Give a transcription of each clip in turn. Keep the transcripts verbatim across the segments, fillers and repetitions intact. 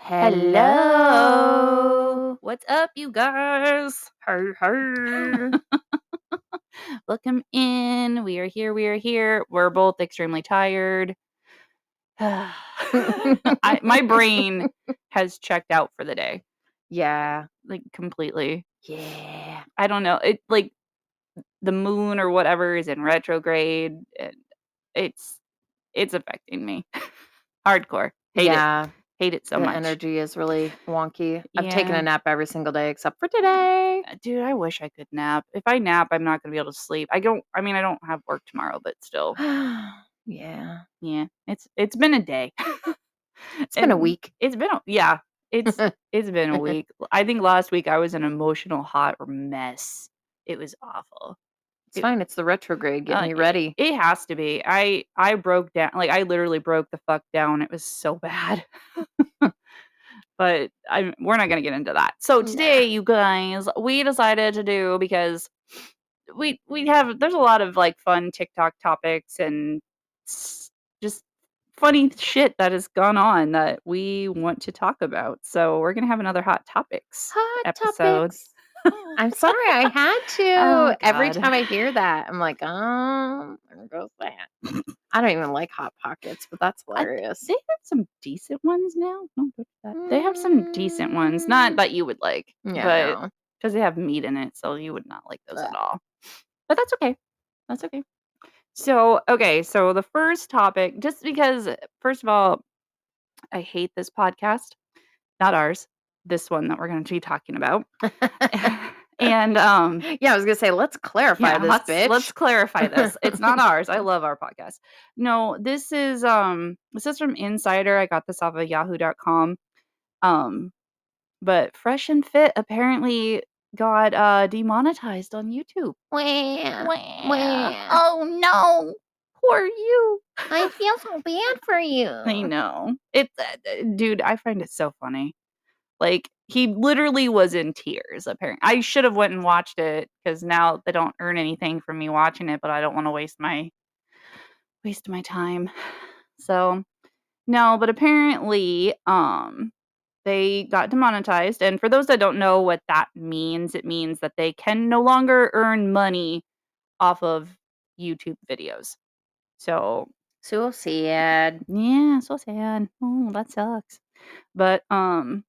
Hello. What's up, you guys? Hey, hey. Welcome in. We are here. We are here. We're both extremely tired. I, my brain has checked out for the day. Yeah. Like completely. Yeah. I don't know. It like the moon or whatever is in retrograde. It, it's it's affecting me. Hardcore. Hate yeah. It. Hate it so the much. The energy is really wonky. I've yeah. taken a nap every single day except for today. Dude, I wish I could nap. If I nap, I'm not going to be able to sleep. I don't, I mean, I don't have work tomorrow, but still. yeah. Yeah. It's, it's been a day. It's been a week. It's been, a, yeah. It's, it's been a week. I think last week I was an emotional hot mess. It was awful. It's it, fine. It's the retrograde getting uh, you ready. It, it has to be. I, I broke down. Like, I literally broke the fuck down. It was so bad. But I, we're not going to get into that. So today, you guys, we decided to do, because we we have, there's a lot of, like, fun TikTok topics and just funny shit that has gone on that we want to talk about. So we're going to have another Hot Topics Hot episode. Topics. I'm sorry, I had to. Oh, every time I hear that, I'm like, um, oh, there goes that. I don't even like Hot Pockets, but that's hilarious. I, they have some decent ones now. Mm. They have some decent ones, not that you would like, yeah, but because no. they have meat in it, so you would not like those Ugh. at all. But that's okay. That's okay. So, okay, so the first topic, just because, first of all, I hate this podcast, not ours. This one that we're going to be talking about. And um yeah, I was going to say, let's clarify yeah, this let's, bitch. Let's clarify this. It's not ours. I love our podcast. No, this is um this is from Insider. I got this off of yahoo dot com. Um but Fresh and Fit apparently got uh demonetized on YouTube. Wah, wah, wah. Oh no. Poor you. I feel so bad for you. I know. It uh, dude, I find it so funny. Like, he literally was in tears, apparently. I should have went and watched it, because now they don't earn anything from me watching it, but I don't want to waste my waste my time. So, no, but apparently um, they got demonetized. And for those that don't know what that means, it means that they can no longer earn money off of YouTube videos. So, so sad. Yeah, so sad. Oh, that sucks. But, um...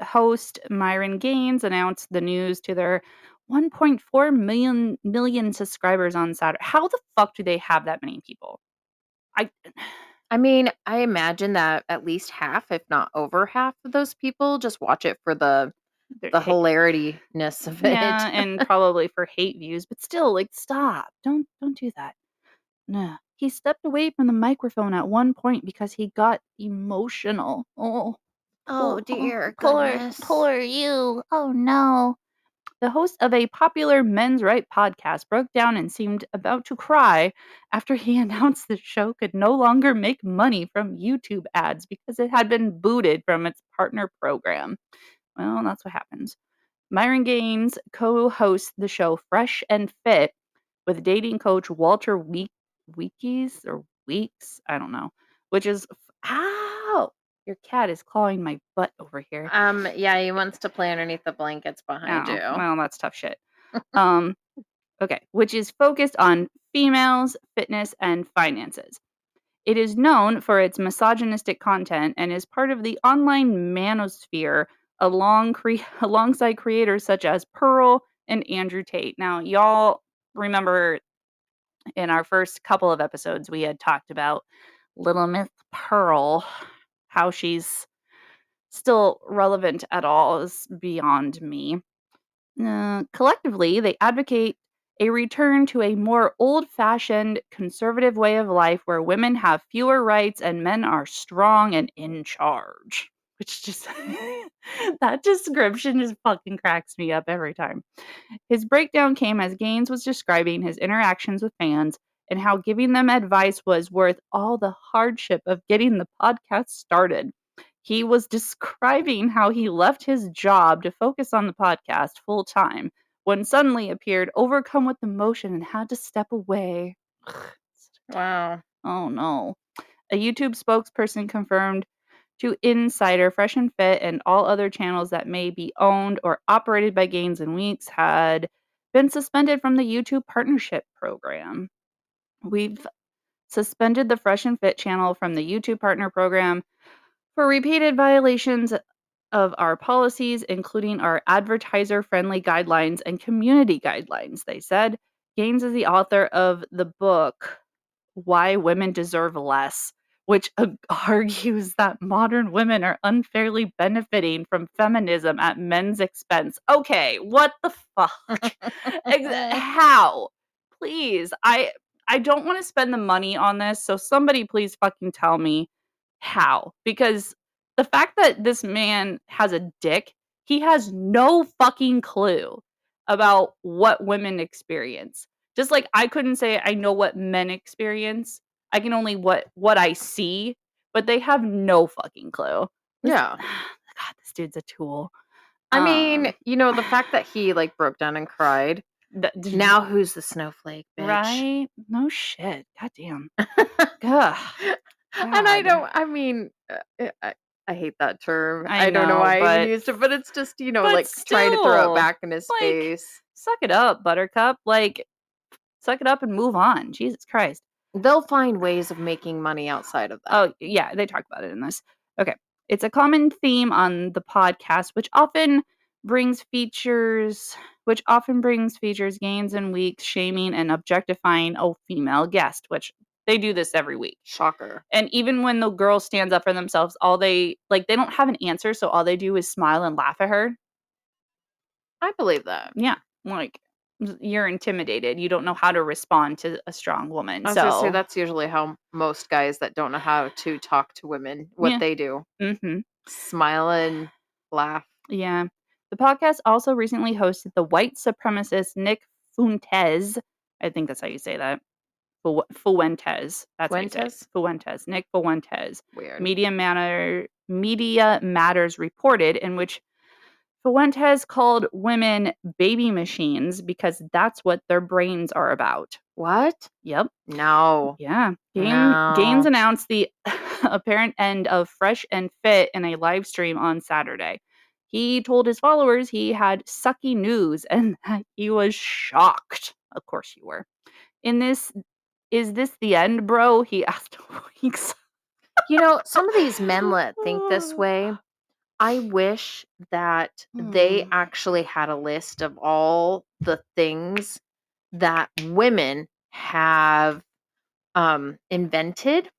host Myron Gaines announced the news to their one point four million million subscribers on Saturday. How the fuck do they have that many people? I I mean, I imagine that at least half, if not over half of those people just watch it for the the hate. hilarity-ness of it. Yeah, and probably for hate views, but still, like, stop. Don't don't do that. No. He stepped away from the microphone at one point because he got emotional. Oh. Oh, dear. Oh, poor, poor you. Oh, no. The host of a popular men's rights podcast broke down and seemed about to cry after he announced the show could no longer make money from YouTube ads because it had been booted from its partner program. Well, that's what happens. Myron Gaines co-hosts the show Fresh and Fit with dating coach Walter Weeks or Weeks. I don't know. Which is... Ow! Your cat is clawing my butt over here. Um, yeah, he wants to play underneath the blankets behind oh, you. Well, that's tough shit. um, okay, which is focused on females, fitness, and finances. It is known for its misogynistic content and is part of the online manosphere along cre- alongside creators such as Pearl and Andrew Tate. Now, y'all remember in our first couple of episodes, we had talked about Little Miss Pearl. How she's still relevant at all is beyond me. Uh, collectively, they advocate a return to a more old-fashioned, conservative way of life where women have fewer rights and men are strong and in charge. Which just, that description just fucking cracks me up every time. His breakdown came as Gaines was describing his interactions with fans and how giving them advice was worth all the hardship of getting the podcast started. He was describing how he left his job to focus on the podcast full time when suddenly appeared overcome with emotion and had to step away. Wow. Oh, no. A YouTube spokesperson confirmed to Insider, Fresh and Fit, and all other channels that may be owned or operated by Gaines and Weeks had been suspended from the YouTube partnership program. We've suspended the Fresh and Fit channel from the YouTube partner program for repeated violations of our policies, including our advertiser-friendly guidelines and community guidelines, they said. Gaines is the author of the book Why Women Deserve Less, which argues that modern women are unfairly benefiting from feminism at men's expense. Okay, what the fuck? How? Please, I I don't want to spend the money on this, so somebody please fucking tell me how. Because the fact that this man has a dick, he has no fucking clue about what women experience. Just like I couldn't say I know what men experience. I can only what what I see, but they have no fucking clue. Yeah. God, this dude's a tool. I um, mean, you know, the fact that he like broke down and cried. That, now who's the snowflake, bitch? Right? No shit. Goddamn. God. And I don't, I mean, I, I hate that term. I, I don't know, know why but, I used it, but it's just, you know, like still, trying to throw it back in his like, face. Suck it up, buttercup. Like, suck it up and move on. Jesus Christ. They'll find ways of making money outside of that. Oh, yeah. They talk about it in this. Okay. It's a common theme on the podcast, which often brings features, which often brings features, Gaines and Weeks, shaming and objectifying a female guest, which they do this every week. Shocker. And even when the girl stands up for themselves, all they, like, they don't have an answer. So all they do is smile and laugh at her. I believe that. Yeah. Like, you're intimidated. You don't know how to respond to a strong woman. I was so gonna say, that's usually how most guys that don't know how to talk to women, what yeah. they do. Mm-hmm. Smile and laugh. Yeah. The podcast also recently hosted the white supremacist Nick Fuentes. I think that's how you say that. Fu- Fuentes. That's Fuentes? What he said. Fuentes. Nick Fuentes. Weird. Media, Manor, Media Matters reported in which Fuentes called women baby machines because that's what their brains are about. What? Yep. No. Yeah. Gaines, no. Gaines announced the apparent end of Fresh and Fit in a live stream on Saturday. He told his followers he had sucky news and that he was shocked. Of course you were. In this, is this the end, bro? He asked Weeks. You know, some of these men let think this way. I wish that mm. they actually had a list of all the things that women have um, invented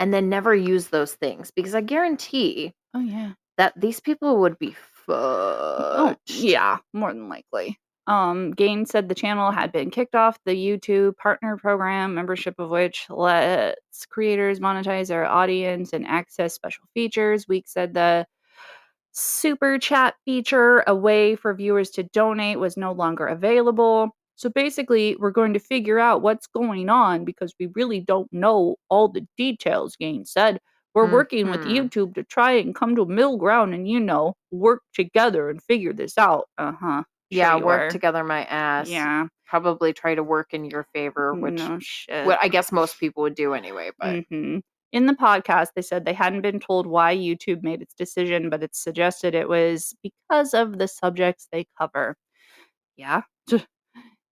and then never use those things. Because I guarantee oh, yeah. that these people would be fudged. Oh, yeah, more than likely. Um, Gaines said the channel had been kicked off the YouTube partner program, membership of which lets creators monetize their audience and access special features. Weeks said the super chat feature, a way for viewers to donate, was no longer available. So basically, we're going to figure out what's going on because we really don't know all the details, Gaines said. We're mm-hmm. working with YouTube to try and come to a middle ground and, you know, work together and figure this out. Uh-huh. Sure yeah, work are. together my ass. Yeah. Probably try to work in your favor, which no shit. What I guess most people would do anyway. But mm-hmm. in the podcast, they said they hadn't been told why YouTube made its decision, but it suggested it was because of the subjects they cover. Yeah.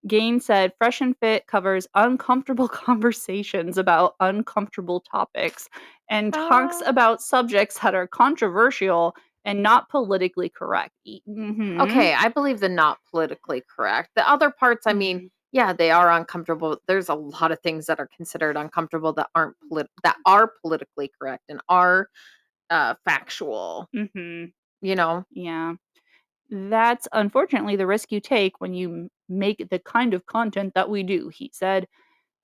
Gaines said Fresh and Fit covers uncomfortable conversations about uncomfortable topics and talks uh. about subjects that are controversial and not politically correct. Mm-hmm. Okay, I believe the not politically correct. The other parts, I mean, yeah, they are uncomfortable. There's a lot of things that are considered uncomfortable that aren't polit- that are politically correct and are uh, factual. Mm-hmm. You know, yeah, that's unfortunately the risk you take when you make the kind of content that we do. He said.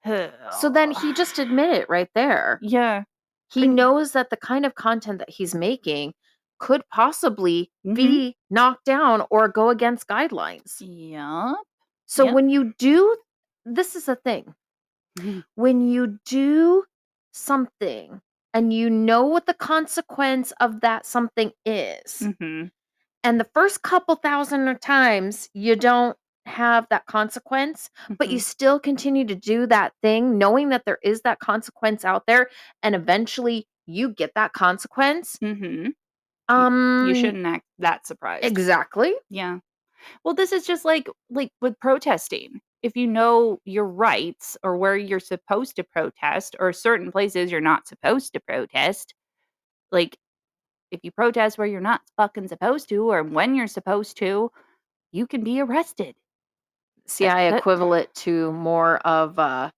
Ugh. So then he just admitted it right there. Yeah, he and- knows that the kind of content that he's making could possibly mm-hmm. be knocked down or go against guidelines. Yeah. So yep. when you do, this is the thing. Mm-hmm. When you do something and you know what the consequence of that something is. Mm-hmm. And the first couple thousand of times you don't have that consequence, mm-hmm. but you still continue to do that thing, knowing that there is that consequence out there, and eventually you get that consequence. Mm-hmm. Um, you shouldn't act that surprised. Exactly. Yeah. Well, this is just like like with protesting. If you know your rights or where you're supposed to protest, or certain places you're not supposed to protest, like if you protest where you're not fucking supposed to or when you're supposed to, you can be arrested. See, That's I good. equivalent to more of, uh,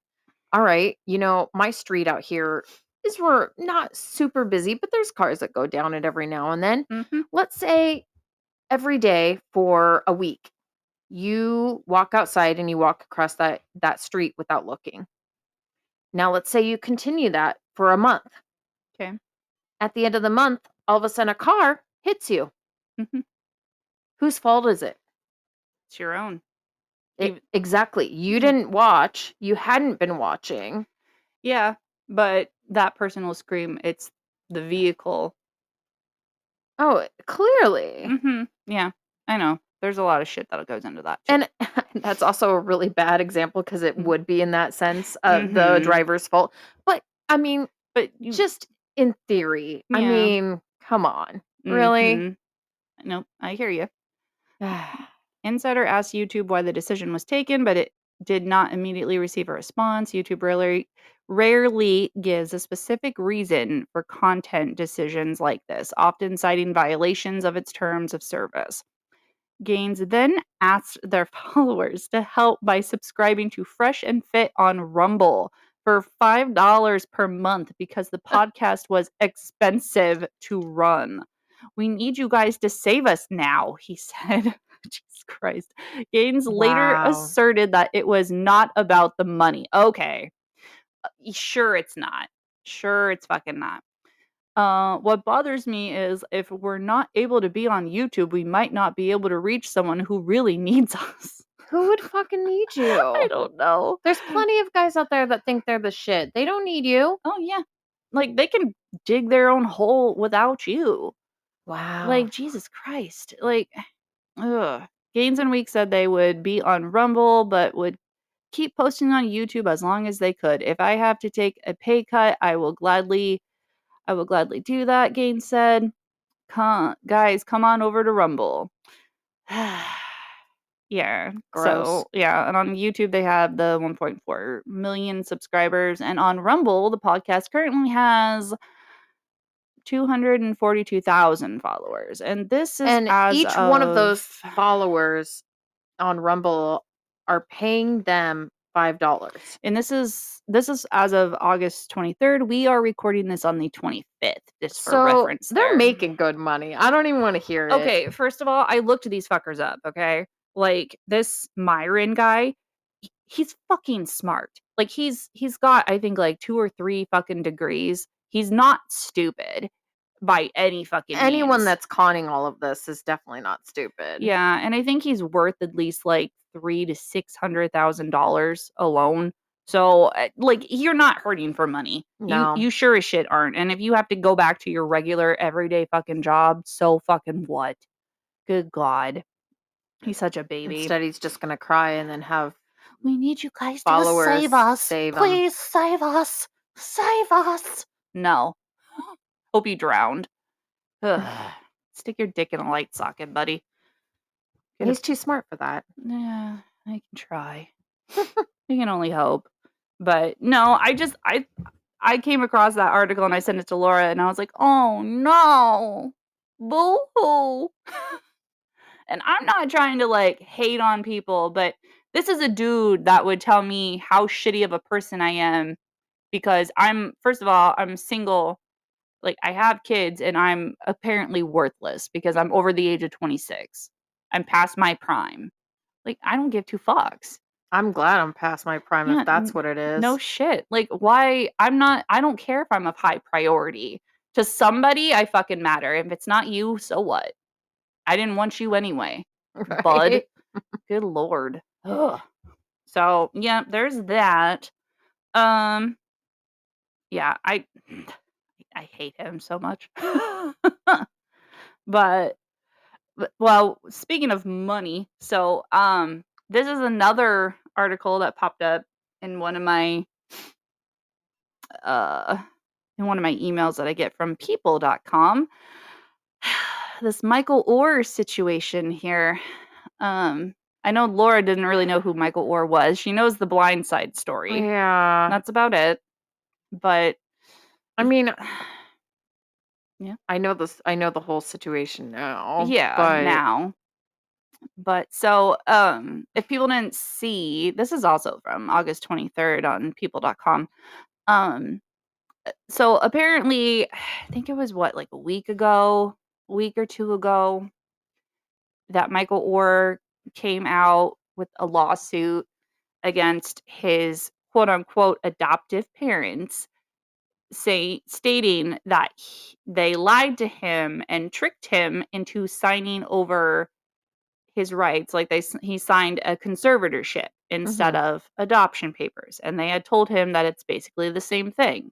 all right, you know, my street out here is we're not super busy, but there's cars that go down it every now and then. Mm-hmm. Let's say every day for a week, you walk outside and you walk across that, that street without looking. Now, let's say you continue that for a month. Okay. At the end of the month, all of a sudden a car hits you. Mm-hmm. Whose fault is it? It's your own. It, exactly. You didn't watch. You hadn't been watching. Yeah, but that person will scream, it's the vehicle. Oh, clearly. Mm-hmm. Yeah, I know. There's a lot of shit that goes into that too. And that's also a really bad example because it would be in that sense of mm-hmm. the driver's fault. But, I mean, but you, just in theory. Yeah. I mean, come on. Mm-hmm. Really? Nope, I hear you. Insider asked YouTube why the decision was taken, but it did not immediately receive a response. YouTube rarely, rarely gives a specific reason for content decisions like this, often citing violations of its terms of service. Gaines then asked their followers to help by subscribing to Fresh and Fit on Rumble for five dollars per month because the podcast was expensive to run. We need you guys to save us now, he said. Jesus Christ. Gaines wow. later asserted that it was not about the money. Okay. Sure it's not. Sure it's fucking not. Uh, what bothers me is if we're not able to be on YouTube, we might not be able to reach someone who really needs us. Who would fucking need you? I don't know. There's plenty of guys out there that think they're the shit. They don't need you. Oh, yeah. Like, they can dig their own hole without you. Wow. Like, Jesus Christ. Like... Ugh. Gaines and Weeks said they would be on Rumble, but would keep posting on YouTube as long as they could. If I have to take a pay cut, I will gladly, I will gladly do that. Gaines said, "Come, guys, come on over to Rumble." Yeah, gross. So yeah, and on YouTube they have the one point four million subscribers, and on Rumble the podcast currently has two hundred forty-two thousand followers, and this is and as each of... one of those followers on Rumble are paying them five dollars, and this is this is as of August twenty-third. We are recording this on the twenty-fifth, just for so reference there. They're making good money. I don't even want to hear it. Okay, first of all, I looked these fuckers up. Okay, like this Myron guy, he's fucking smart. Like he's he's got I think like two or three fucking degrees. He's not stupid by any fucking means. Anyone that's conning all of this is definitely not stupid. Yeah, and I think he's worth at least like three to six hundred thousand dollars alone. So, like, you're not hurting for money. No, you, you sure as shit aren't. And if you have to go back to your regular everyday fucking job, so fucking what? Good God, he's such a baby. Instead, he's just gonna cry and then have. We need you guys to save us. Save Please save us. Save us. No. Hope you drowned. Ugh. Stick your dick in a light socket, buddy. Get He's a... too smart for that. Yeah, I can try. I can only hope. But no, I just I I came across that article and I sent it to Laura and I was like, oh no. Boo-hoo. And I'm not trying to like hate on people, but this is a dude that would tell me how shitty of a person I am. Because I'm, first of all, I'm single, like I have kids, and I'm apparently worthless because I'm over the age of twenty-six. I'm past my prime. Like, I don't give two fucks. I'm glad I'm past my prime yeah, if that's what it is. No shit. Like, why? I'm not, I don't care if I'm of high priority. To somebody, I fucking matter. If it's not you, so what? I didn't want you anyway, right? Bud. Good Lord. Ugh. So, yeah, there's that. Um... Yeah, I I hate him so much. But, well, speaking of money, so um, this is another article that popped up in one of my uh in one of my emails that I get from people dot com. This Michael Oher situation here. Um, I know Laura didn't really know who Michael Oher was. She knows the Blind Side story. Yeah. That's about it. But I mean, yeah, I know this. I know the whole situation now. Yeah, but... now. But so um, if people didn't see, this is also from August twenty-third on people dot com. Um, so apparently, I think it was what, like a week ago, week or two ago, that Michael Oher came out with a lawsuit against his quote unquote adoptive parents, say stating that he, they lied to him and tricked him into signing over his rights. Like they, he signed a conservatorship instead mm-hmm. of adoption papers. And they had told him that it's basically the same thing.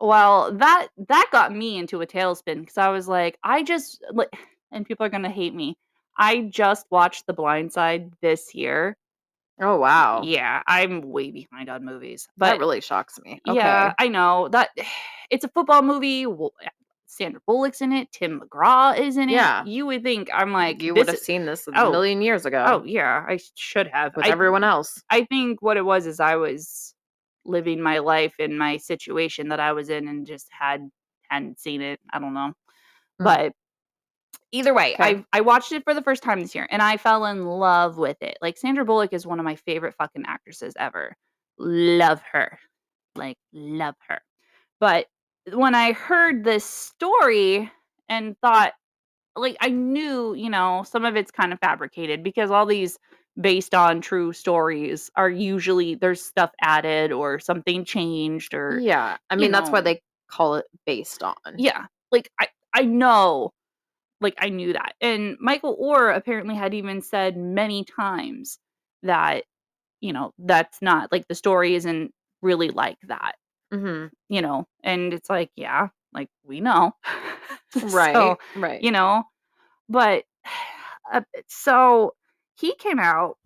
Well, that, that got me into a tailspin because I was like, I just, like, and people are going to hate me. I just watched The Blind Side this year. Oh, wow. Yeah, I'm way behind on movies. But that really shocks me. Okay. Yeah, I know. That it's a football movie. Well, Sandra Bullock's in it. Tim McGraw is in it. Yeah. You would think, I'm like... You would have seen this a oh, million years ago. Oh, yeah. I should have. With I, everyone else. I think what it was is I was living my life in my situation that I was in and just had, hadn't seen it. I don't know. Mm-hmm. But... Either way, okay. I I watched it for the first time this year, and I fell in love with it. Like, Sandra Bullock is one of my favorite fucking actresses ever. Love her. Like, love her. But when I heard this story and thought, like, I knew, you know, some of it's kind of fabricated because all these based on true stories are usually, there's stuff added or something changed or... Yeah, I mean, that's know. Why they call it based on. Yeah, like, I, I know... Like, I knew that. And Michael Oher apparently had even said many times that, you know, that's not, like, the story isn't really like that. Mm-hmm. You know? And it's like, yeah, like, we know. Right. So, right. You know? But, uh, so, he came out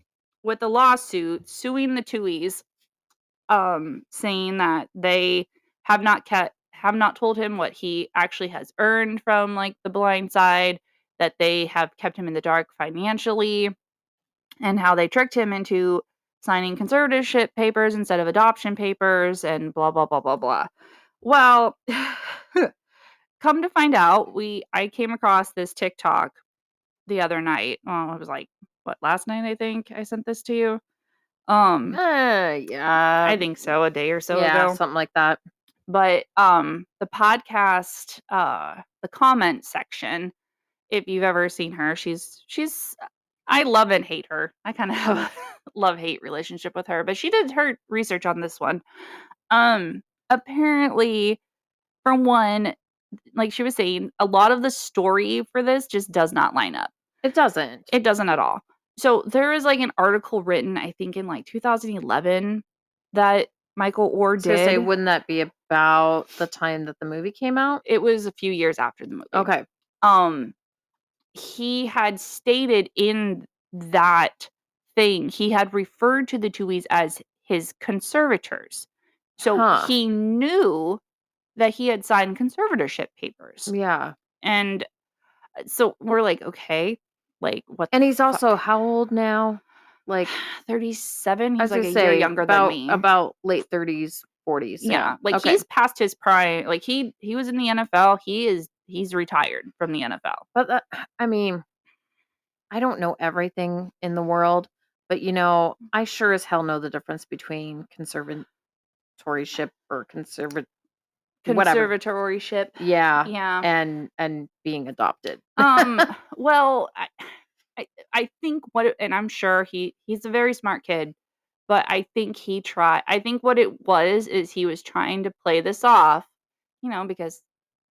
with a lawsuit suing the Tuohys, um, saying that they have not kept have not told him what he actually has earned from, like, The Blind Side, that they have kept him in the dark financially, and how they tricked him into signing conservatorship papers instead of adoption papers, and blah, blah, blah, blah, blah. Well, come to find out, we I came across this TikTok the other night. Well, it was, like, what, last night, I think I sent this to you? Um, uh, yeah. I think so, a day or so yeah, ago. Yeah, something like that. But um, the podcast, uh, the comment section, if you've ever seen her, she's, she's, I love and hate her. I kind of have a love-hate relationship with her, but she did her research on this one. Um, apparently, for one, like she was saying, a lot of the story for this just does not line up. It doesn't. It doesn't at all. So there is, like, an article written, I think, in, like, two thousand eleven that Michael Oher did. So say, wouldn't that be about the time that the movie came out? It was a few years after the movie. Okay. Um, he had stated in that thing, he had referred to the Tuohys as his conservators. So huh. he knew that he had signed conservatorship papers. Yeah. And so we're like, okay, like what? And he's fuck? also how old now? Like thirty-seven. He's like a say, year younger about, than me. About late thirties, forties. So. Yeah. Like okay. he's past his prime. Like he, he was in the N F L. He is, he's retired from the N F L. But that, I mean, I don't know everything in the world, but you know, I sure as hell know the difference between conservatorship or conservative. Conservatorship. Whatever. Yeah. Yeah. And, and being adopted. um, well, I, I, I think what, and I'm sure he, he's a very smart kid, but I think he tried, I think what it was is he was trying to play this off, you know, because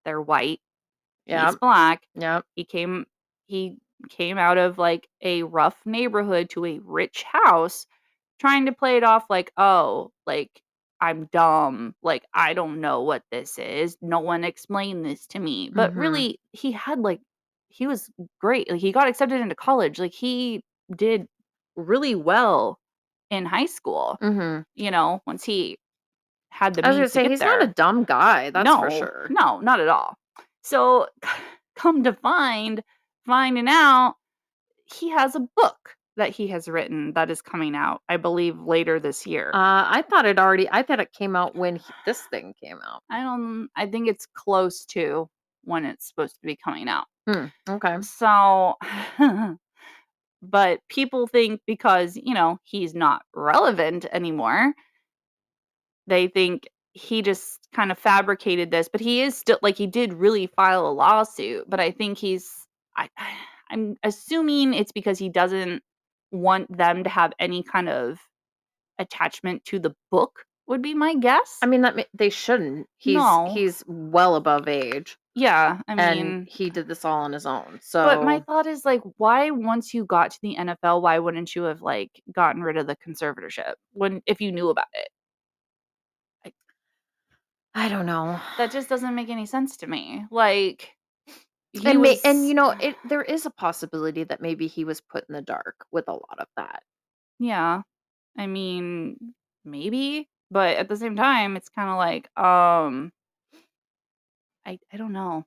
they're white, yeah. He's black. Yeah. He came, he came out of like a rough neighborhood to a rich house, trying to play it off like, oh, like I'm dumb. Like, I don't know what this is. No one explained this to me. But mm-hmm. really, he had like, he was great. Like, he got accepted into college. Like, he did really well in high school. Mm-hmm. You know, once he had the means I was going to say, he's there. Not a dumb guy. That's no, for sure. No, not at all. So come to find, finding out, he has a book that he has written that is coming out, I believe, later this year. Uh, I thought it already, I thought it came out when he, this thing came out. I don't, I think it's close to when it's supposed to be coming out. Hmm, okay. So, but people think because, you know, he's not relevant anymore, they think he just kind of fabricated this, but he is still, like, he did really file a lawsuit, but I think he's, I, I'm assuming it's because he doesn't want them to have any kind of attachment to the book, would be my guess. I mean, that ma- they shouldn't. He's no. He's well above age. Yeah, I mean, and he did this all on his own. So, but my thought is, like, why once you got to the N F L, why wouldn't you have like gotten rid of the conservatorship when if you knew about it? Like, I don't know. That just doesn't make any sense to me. Like. He and, was... may, and, you know, it, there is a possibility that maybe he was put in the dark with a lot of that. Yeah. I mean, maybe. But at the same time, it's kind of like, um, I I don't know.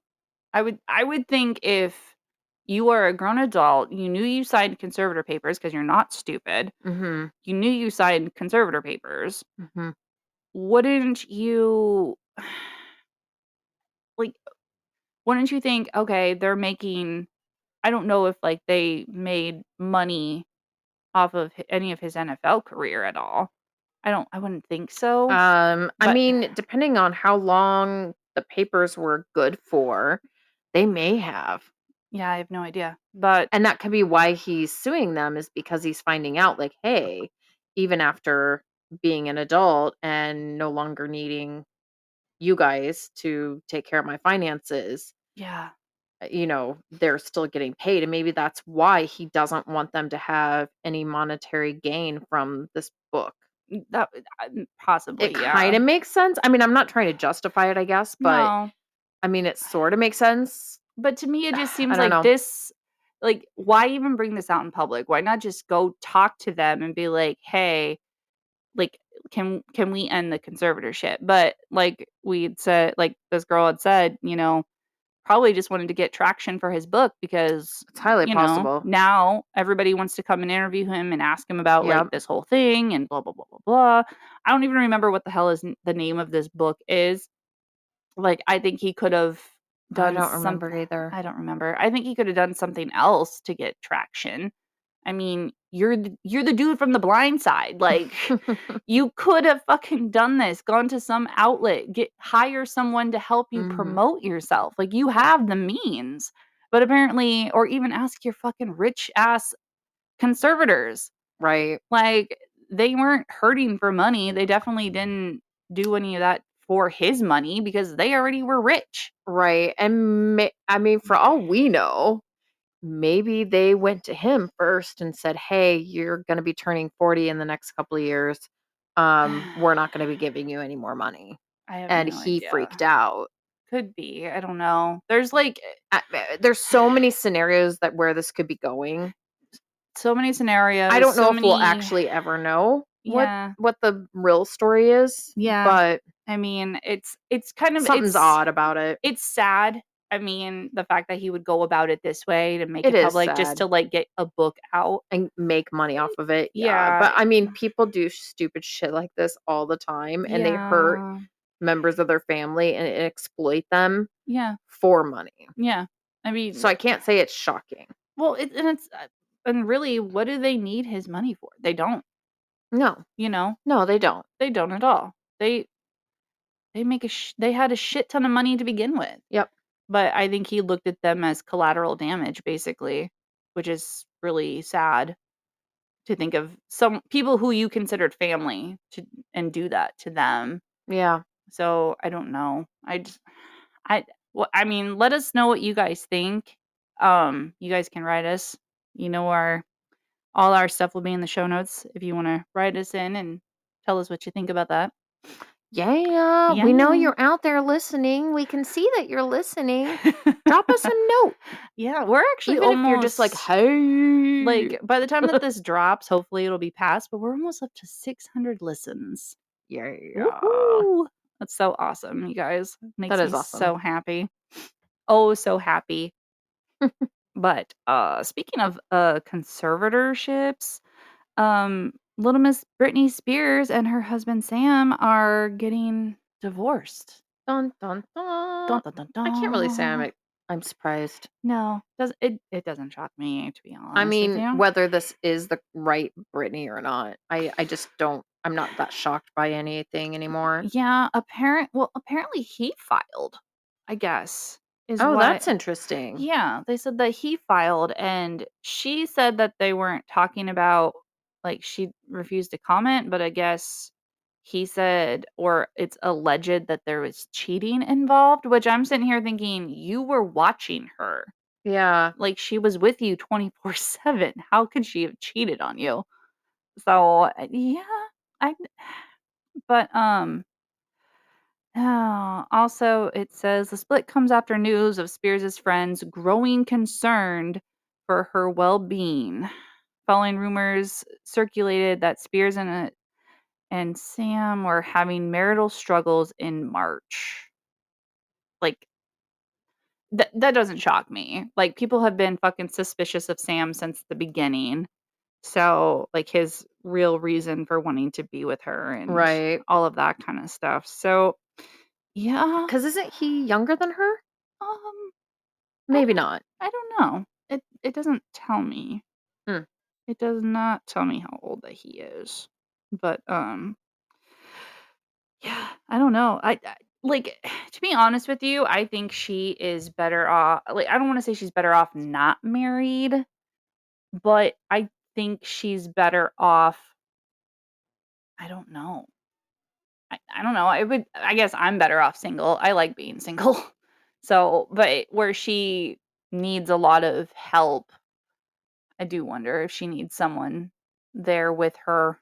I would I would think if you are a grown adult, you knew you signed conservator papers because you're not stupid. Mm-hmm. You knew you signed conservator papers. Mm-hmm. Wouldn't you... like... Wouldn't you think, okay, they're making, I don't know if like they made money off of any of his N F L career at all. I don't, I wouldn't think so. Um, but, I mean, depending on how long the papers were good for, they may have. Yeah, I have no idea. But and that could be why he's suing them is because he's finding out like, hey, even after being an adult and no longer needing you guys to take care of my finances. Yeah. You know, they're still getting paid. And maybe that's why he doesn't want them to have any monetary gain from this book. That possibly, it yeah. It kind of makes sense. I mean, I'm not trying to justify it, I guess, but no. I mean, it sort of makes sense. But to me, it just seems like know. this, like, why even bring this out in public? Why not just go talk to them and be like, hey, like, can can we end the conservatorship? But like we'd said, like this girl had said, you know, probably just wanted to get traction for his book because it's highly possible. Know, now everybody wants to come and interview him and ask him about yep. like this whole thing and blah, blah, blah, blah, blah. I don't even remember what the hell is the name of this book is. Like, I think he could have done I don't some, remember either. I don't remember. I think he could have done something else to get traction. I mean, you're the, you're the dude from The Blind Side. Like, you could have fucking done this, gone to some outlet, get hire someone to help you mm-hmm. promote yourself. Like, you have the means. But apparently, or even ask your fucking rich-ass conservators. Right. Like, they weren't hurting for money. They definitely didn't do any of that for his money because they already were rich. Right. And, ma- I mean, for all we know... maybe they went to him first and said, hey, you're going to be turning forty in the next couple of years. Um, we're not going to be giving you any more money. I have and no he idea. Freaked out. Could be. I don't know. There's like, uh, there's so many scenarios that where this could be going. So many scenarios. I don't know so if many... we'll actually ever know yeah. what, what the real story is. Yeah. But I mean, it's, it's kind of, something's it's, odd about it. It's sad. I mean, the fact that he would go about it this way to make it, it public sad. Just to like get a book out and make money off of it. Yeah. yeah. But I mean, people do stupid shit like this all the time and yeah. they hurt members of their family and exploit them yeah. for money. Yeah. I mean, so I can't say it's shocking. Well, it, and it's, and really, what do they need his money for? They don't. No. You know? No, they don't. They don't at all. They, they make a, sh- they had a shit ton of money to begin with. Yep. But I think he looked at them as collateral damage, basically, which is really sad to think of some people who you considered family to and do that to them. Yeah. So I don't know. I just, I, well, I mean, let us know what you guys think. Um, you guys can write us. You know, our all our stuff will be in the show notes if you want to write us in and tell us what you think about that. Yeah, yeah, we know you're out there listening. We can see that you're listening. Drop us a note. Yeah, we're actually Even almost... if you're just like, hey. Like, by the time that this drops, hopefully it'll be past, but we're almost up to six hundred listens. Yeah. Woo-hoo. That's so awesome, you guys. Makes that is me awesome. So happy. Oh, so happy. But uh, speaking of uh, conservatorships, um... Little Miss Britney Spears and her husband Sam are getting divorced. Dun, dun, dun. Dun, dun, dun, dun. I can't really say I'm, I'm surprised. No, doesn't, it, it doesn't shock me, to be honest. I mean, whether this is the right Britney or not, I, I just don't, I'm not that shocked by anything anymore. Yeah, apparent. Well, apparently he filed, I guess. Is oh, that's it, interesting. Yeah, they said that he filed and she said that they weren't talking about. Like, she refused to comment, but I guess he said, or it's alleged that there was cheating involved, which I'm sitting here thinking, you were watching her. Yeah. Like, she was with you twenty-four seven. How could she have cheated on you? So, yeah. I. But, um, oh, also, it says, the split comes after news of Spears' friends growing concerned for her well-being. Following rumors circulated that Spears and uh, and Sam were having marital struggles in March. Like, that that doesn't shock me. Like, people have been fucking suspicious of Sam since the beginning. So, like, his real reason for wanting to be with her and right. all of that kind of stuff. So, yeah. Because isn't he younger than her? Um, Maybe I, not. I don't know. It It doesn't tell me. Hmm. It does not tell me how old that he is, but um, yeah, I don't know. I, I like, to be honest with you, I think she is better off. Like, I don't want to say she's better off not married, but I think she's better off. I don't know. I, I don't know. I would. I guess I'm better off single. I like being single. So, but where she needs a lot of help. I do wonder if she needs someone there with her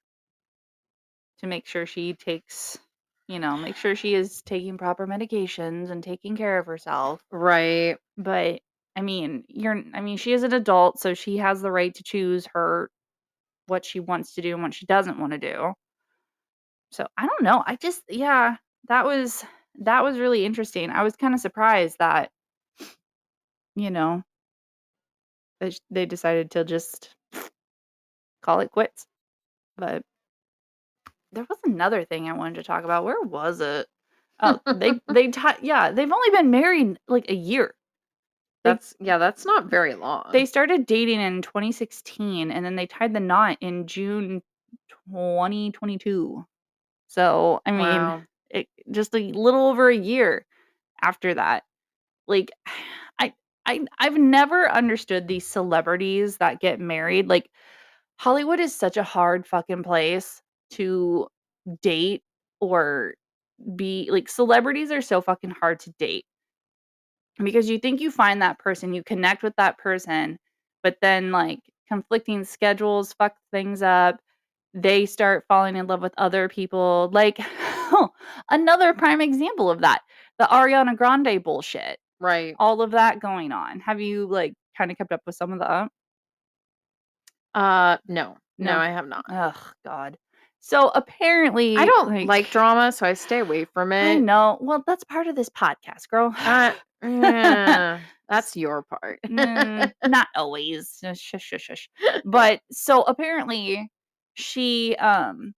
to make sure she takes, you know, make sure she is taking proper medications and taking care of herself. Right. But I mean, you're, I mean, she is an adult, so she has the right to choose her, what she wants to do and what she doesn't want to do. So I don't know. I just, yeah, that was, that was really interesting. I was kind of surprised that, you know, they decided to just call it quits. But there was another thing I wanted to talk about. Where was it? Oh, they they t- yeah, they've only been married like a year. They, that's yeah, that's not very long. They started dating in twenty sixteen and then they tied the knot in June twenty twenty-two. So, I mean, wow. It just a little over a year after that. Like, I, I've never understood these celebrities that get married. Like, Hollywood is such a hard fucking place to date or be, like, celebrities are so fucking hard to date because you think you find that person, you connect with that person, but then, like, conflicting schedules fuck things up. They start falling in love with other people. Like, another prime example of that, the Ariana Grande bullshit. Right. All of that going on. Have you, like, kind of kept up with some of that? Uh, no. No, no I have not. Ugh, God. So, apparently... I don't like, like drama, so I stay away from it. I know. Well, that's part of this podcast, girl. Uh, yeah, that's your part. mm, not always. Shush, shush, shush. But, so, apparently, she, um...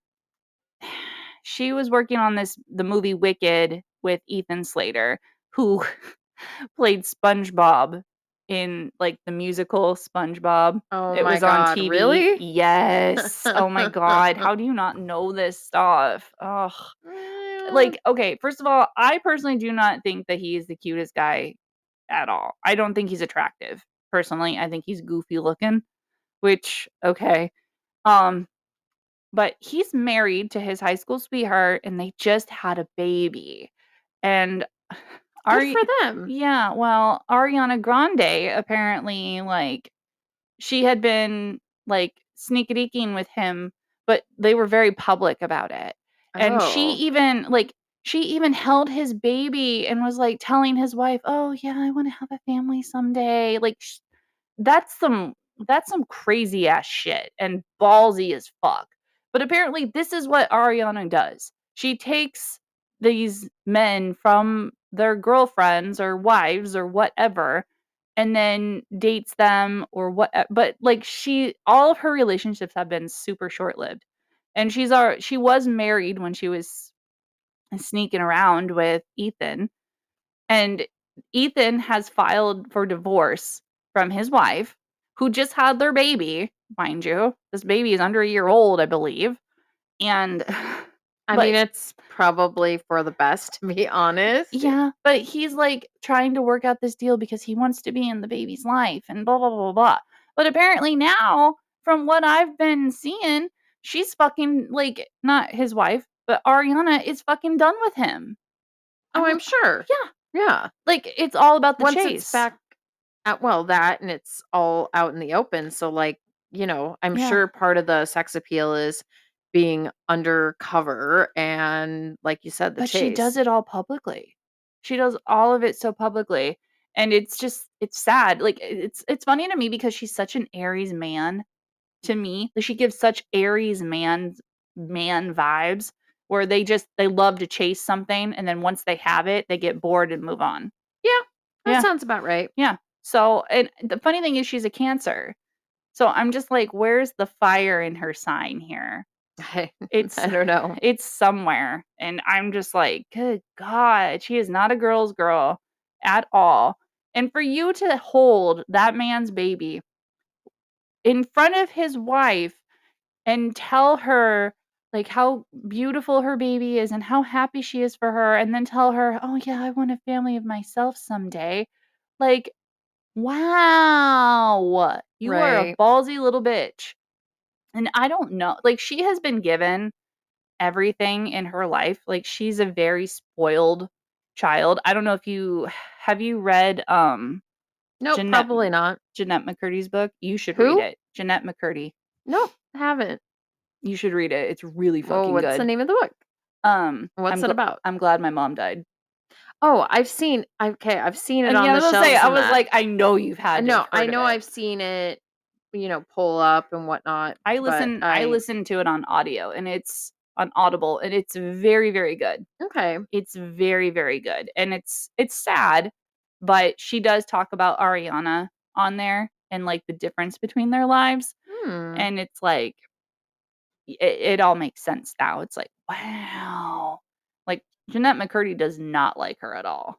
she was working on this, the movie Wicked with Ethan Slater, who... played SpongeBob in, like, the musical SpongeBob. Oh, it my was God. On T V. Really? Yes. Oh my God. How do you not know this stuff? Ugh. Mm. Like, okay, first of all, I personally do not think that he is the cutest guy at all. I don't think he's attractive. Personally, I think he's goofy looking, which, okay. Um, but he's married to his high school sweetheart and they just had a baby. And Ari- Good for them. Yeah, well, Ariana Grande, apparently, like, she had been, like, sneaky-deaking with him, but they were very public about it. And oh. she even like she even held his baby and was like telling his wife, "Oh yeah, I want to have a family someday." Like sh- that's some that's some crazy ass shit and ballsy as fuck. But apparently this is what Ariana does. She takes these men from their girlfriends or wives or whatever and then dates them or what, but like she all of her relationships have been super short-lived. And she's our, she was married when she was sneaking around with Ethan. And Ethan has filed for divorce from his wife, who just had their baby, mind you. This baby is under a year old, I believe. And I but, mean, it's probably for the best, to be honest. Yeah, but he's like trying to work out this deal because he wants to be in the baby's life and blah, blah, blah, blah. But apparently now, from what I've been seeing, she's fucking, like, not his wife, but Ariana is fucking done with him. Oh, I'm sure. Yeah. Yeah. Like, it's all about the Once chase. Once it's back at, well, that, and it's all out in the open. So, like, you know, I'm yeah. sure part of the sex appeal is being undercover and, like you said, the but chase. But she does it all publicly. She does all of it so publicly. And it's just, it's sad. Like, it's it's funny to me because she's such an Aries man. To me, like, she gives such Aries man man vibes where they just they love to chase something, and then once they have it, they get bored and move on. Yeah, that yeah. sounds about right. Yeah. So, and the funny thing is, she's a Cancer. So I'm just like, where's the fire in her sign here? It's I don't know. It's somewhere, and I'm just like, good God, she is not a girl's girl at all. And for you to hold that man's baby in front of his wife and tell her like how beautiful her baby is and how happy she is for her, and then tell her, "Oh yeah, I want a family of myself someday." Like, wow, you right. are a ballsy little bitch. And I don't know, like she has been given everything in her life. Like she's a very spoiled child. I don't know if you have you read um No, nope, probably not. Jeanette McCurdy's book. You should Who? read it. Jeanette McCurdy. Nope, haven't. You should read it. It's really fucking oh, what's good. What's the name of the book? Um, what's I'm it gl- about? I'm Glad My Mom Died. Oh, I've seen. Okay, I've seen it and on yeah, the shelves. Say, I was that. like, I know you've had. No, it, I know I've seen it. You know, pull up and whatnot. I listen. I... I listen to it on audio, and it's on Audible, and it's very, very good. Okay, it's very, very good, and it's it's sad. But she does talk about Ariana on there and like the difference between their lives. Hmm. And it's like, it, it all makes sense now. It's like, wow. Like Jeanette McCurdy does not like her at all.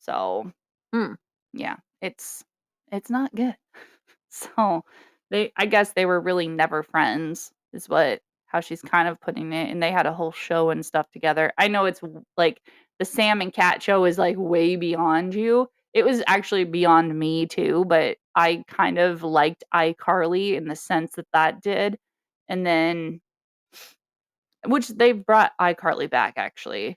So hmm. yeah, it's, it's not good. So they, I guess they were really never friends is what, how she's kind of putting it. And they had a whole show and stuff together. I know it's like, the Sam and Cat show is like way beyond you. It was actually beyond me too, but I kind of liked iCarly in the sense that that did. And then, which they brought iCarly back actually.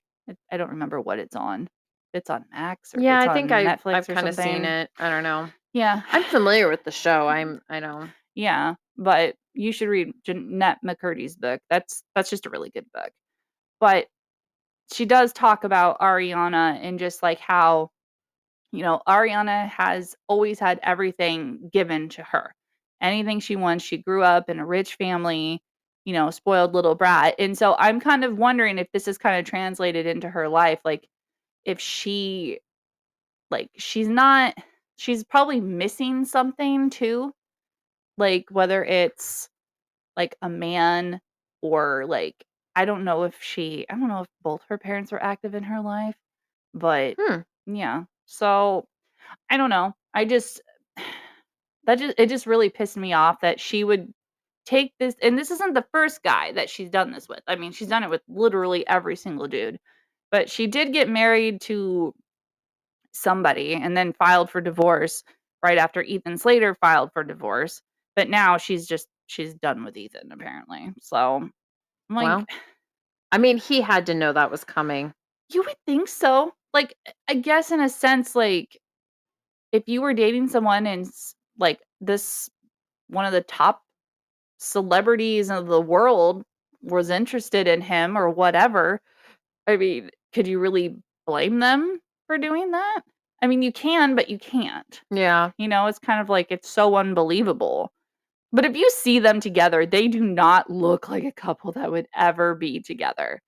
I don't remember what it's on. It's on Max or yeah, it's I think on I've, Netflix I've or kind something. of seen it. I don't know. Yeah. I'm familiar with the show. I'm, I know. Yeah. But you should read Jeanette McCurdy's book. That's, that's just a really good book. But she does talk about Ariana and just like how, you know, Ariana has always had everything given to her. Anything she wants. She grew up in a rich family, you know, spoiled little brat. And so I'm kind of wondering if this is kind of translated into her life. Like if she, like she's not, she's probably missing something too. Like whether it's like a man or like, I don't know if she, I don't know if both her parents were active in her life, but hmm. yeah. So I don't know. I just, that just, it just really pissed me off that she would take this. And this isn't the first guy that she's done this with. I mean, she's done it with literally every single dude, but she did get married to somebody and then filed for divorce right after Ethan Slater filed for divorce. But now she's just, she's done with Ethan apparently. So I'm like, well, I mean, he had to know that was coming. You would think so. Like, I guess in a sense, like if you were dating someone and like this, one of the top celebrities of the world was interested in him or whatever. I mean, could you really blame them for doing that? I mean, you can, but you can't. Yeah. You know, it's kind of like, it's so unbelievable. But if you see them together, they do not look like a couple that would ever be together.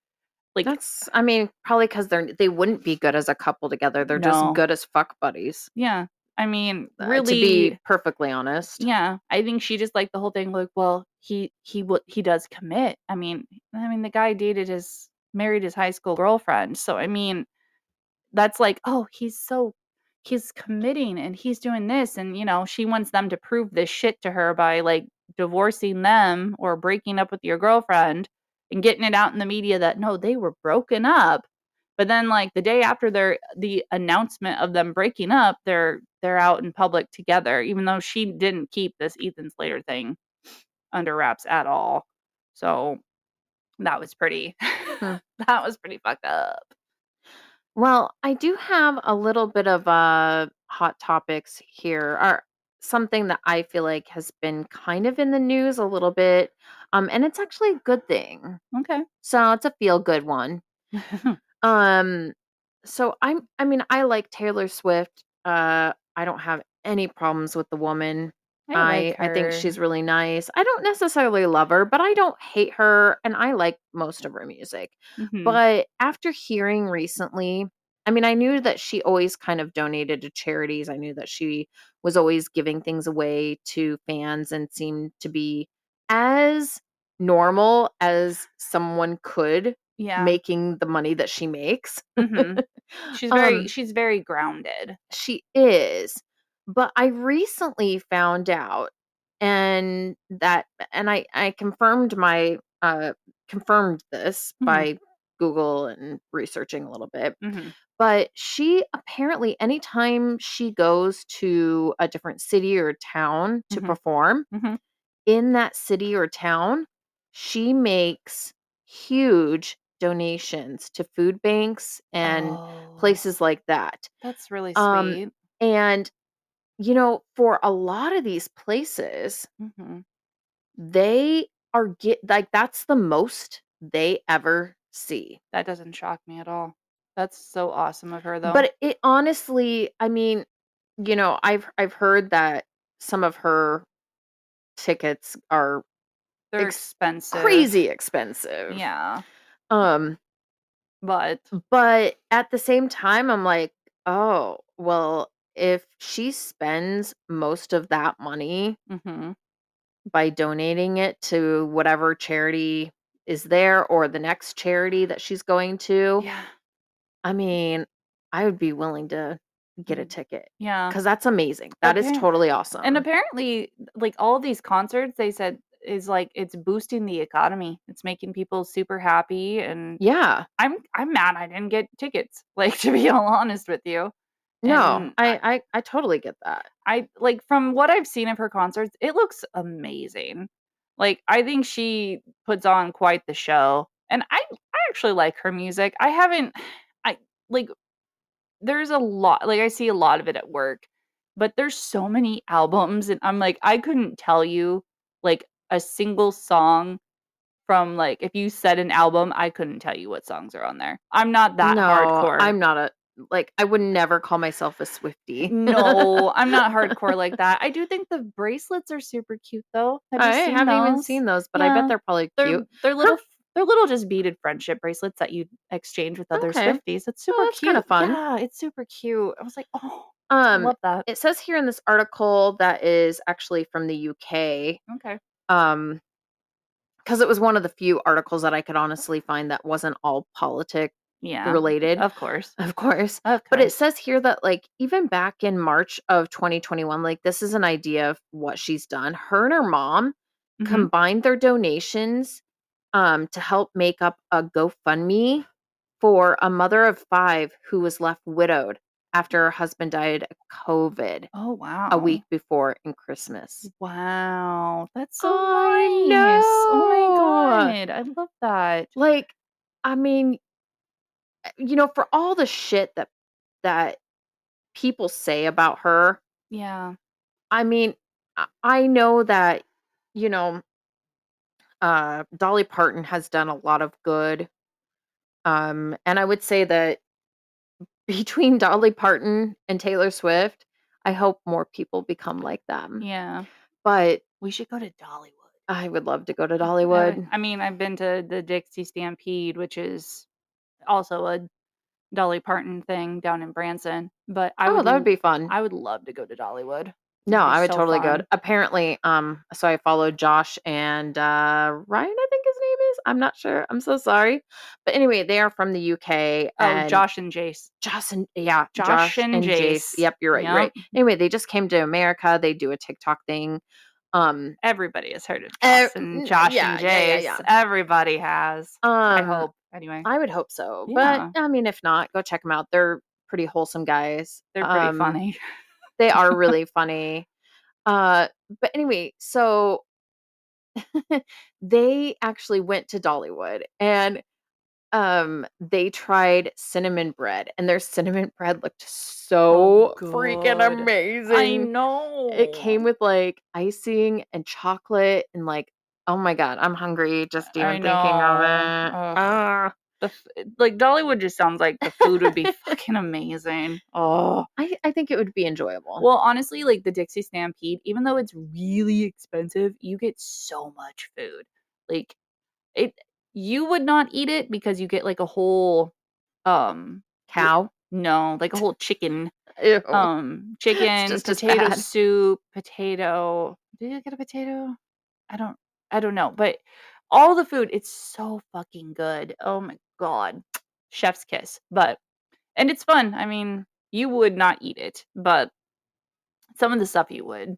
Like, that's, I mean, probably because they're, they wouldn't be good as a couple together. They're no. just good as fuck buddies. Yeah. I mean, really, uh, to be perfectly honest. Yeah. I think she just liked the whole thing. Like, well, he, he, he does commit. I mean, I mean, the guy dated his, married his high school girlfriend. So, I mean, that's like, oh, he's so, he's committing and he's doing this. And, you know, she wants them to prove this shit to her by like divorcing them or breaking up with your girlfriend and getting it out in the media that, no, they were broken up. But then like the day after their, the announcement of them breaking up, they're, they're out in public together, even though she didn't keep this Ethan Slater thing under wraps at all. So that was pretty, hmm. that was pretty fucked up. Well, I do have a little bit of uh, hot topics here, or something that I feel like has been kind of in the news a little bit, um, and it's actually a good thing. Okay, so it's a feel-good one. um, so I'm, I mean, I like Taylor Swift. Uh, I don't have any problems with the woman. I I, like I think she's really nice. I don't necessarily love her, but I don't hate her, and I like most of her music. Mm-hmm. But after hearing recently, I mean, I knew that she always kind of donated to charities. I knew that she was always giving things away to fans and seemed to be as normal as someone could, yeah, making the money that she makes. Mm-hmm. She's very um, she's very grounded. She is. But I recently found out, and that, and I, I confirmed my, uh, confirmed this mm-hmm. by Google and researching a little bit, mm-hmm. but she apparently, anytime she goes to a different city or town to mm-hmm. perform mm-hmm. in that city or town, she makes huge donations to food banks and oh, places like that. That's really sweet. Um, and you know, for a lot of these places, mm-hmm. they are get like that's the most they ever see. That doesn't shock me at all. That's so awesome of her, though. But it honestly, I mean, you know, I've I've heard that some of her tickets are they're ex- expensive, crazy expensive. Yeah. Um, but but at the same time, I'm like, oh, well, if she spends most of that money mm-hmm. by donating it to whatever charity is there or the next charity that she's going to, yeah. I mean, I would be willing to get a ticket. Yeah. Because that's amazing. That okay. is totally awesome. And apparently, like, all these concerts, they said, is like, it's boosting the economy. It's making people super happy. And yeah, I'm, I'm mad I didn't get tickets, like, to be all honest with you. No, I, I, I totally get that. I like from what I've seen of her concerts, it looks amazing. Like, I think she puts on quite the show, and I, I actually like her music. I haven't, I like, there's a lot, like I see a lot of it at work, but there's so many albums, and I'm like, I couldn't tell you like a single song from like, if you said an album, I couldn't tell you what songs are on there. I'm not that no, hardcore. I'm not a. Like, I would never call myself a Swiftie. No, I'm not hardcore like that. I do think the bracelets are super cute, though. Have you I seen haven't those? even seen those, but yeah. I bet they're probably they're, cute. They're little, they're little just beaded friendship bracelets that you exchange with other okay. Swifties. It's super oh, that's cute. Kind of fun. Yeah, it's super cute. I was like, oh, um, I love that. It says here in this article that is actually from the U K. Okay. Um, because it was one of the few articles that I could honestly find that wasn't all politics. Yeah, related, of course, of course. Of course. But it says here that, like, even back in March of twenty twenty-one, like, this is an idea of what she's done. Her and her mom mm-hmm. combined their donations um, to help make up a GoFundMe for a mother of five who was left widowed after her husband died of COVID. Oh wow! A week before in Christmas. Wow, that's so oh, nice. No. Oh my god, I love that. Like, I mean. You know, for all the shit that that people say about her. Yeah. I mean, I know that, you know, uh, Dolly Parton has done a lot of good. Um, and I would say that between Dolly Parton and Taylor Swift, I hope more people become like them. Yeah. But we should go to Dollywood. I would love to go to Dollywood. Uh, I mean, I've been to the Dixie Stampede, which is also a Dolly Parton thing down in Branson. But I oh, would, that would be fun. I would love to go to Dollywood. No, I would so totally fun. go. To, apparently, um, so I followed Josh and uh, Ryan, I think his name is. I'm not sure. I'm so sorry. But anyway, they are from the U K. Oh, and Josh and Jace. Josh and, yeah. Josh, Josh and, and Jace. Jace. Yep, you're right. Yep. You're right. Anyway, they just came to America. They do a TikTok thing. Um, everybody has heard of Josh, uh, and, Josh yeah, and Jace. Yeah, yeah, yeah. Everybody has. Um, I hope. Anyway, I would hope so. Yeah. But I mean, if not, go check them out. They're pretty wholesome guys. They're pretty um, funny. They are really funny. Uh, but anyway, so they actually went to Dollywood and um, they tried cinnamon bread, and their cinnamon bread looked so oh, freaking amazing. I know. It came with like icing and chocolate and like, oh my God, I'm hungry just even I thinking know. of it. Uh, the, like Dollywood just sounds like the food would be fucking amazing. Oh, I, I think it would be enjoyable. Well, honestly, like the Dixie Stampede, even though it's really expensive, you get so much food. Like it, you would not eat it because you get like a whole um cow. No, like a whole chicken. Ew. Um, chicken, potato soup, potato. Did I get a potato? I don't. I don't know, but all the food, it's so fucking good. Oh my God. Chef's kiss. But, and it's fun. I mean, you would not eat it, but some of the stuff you would,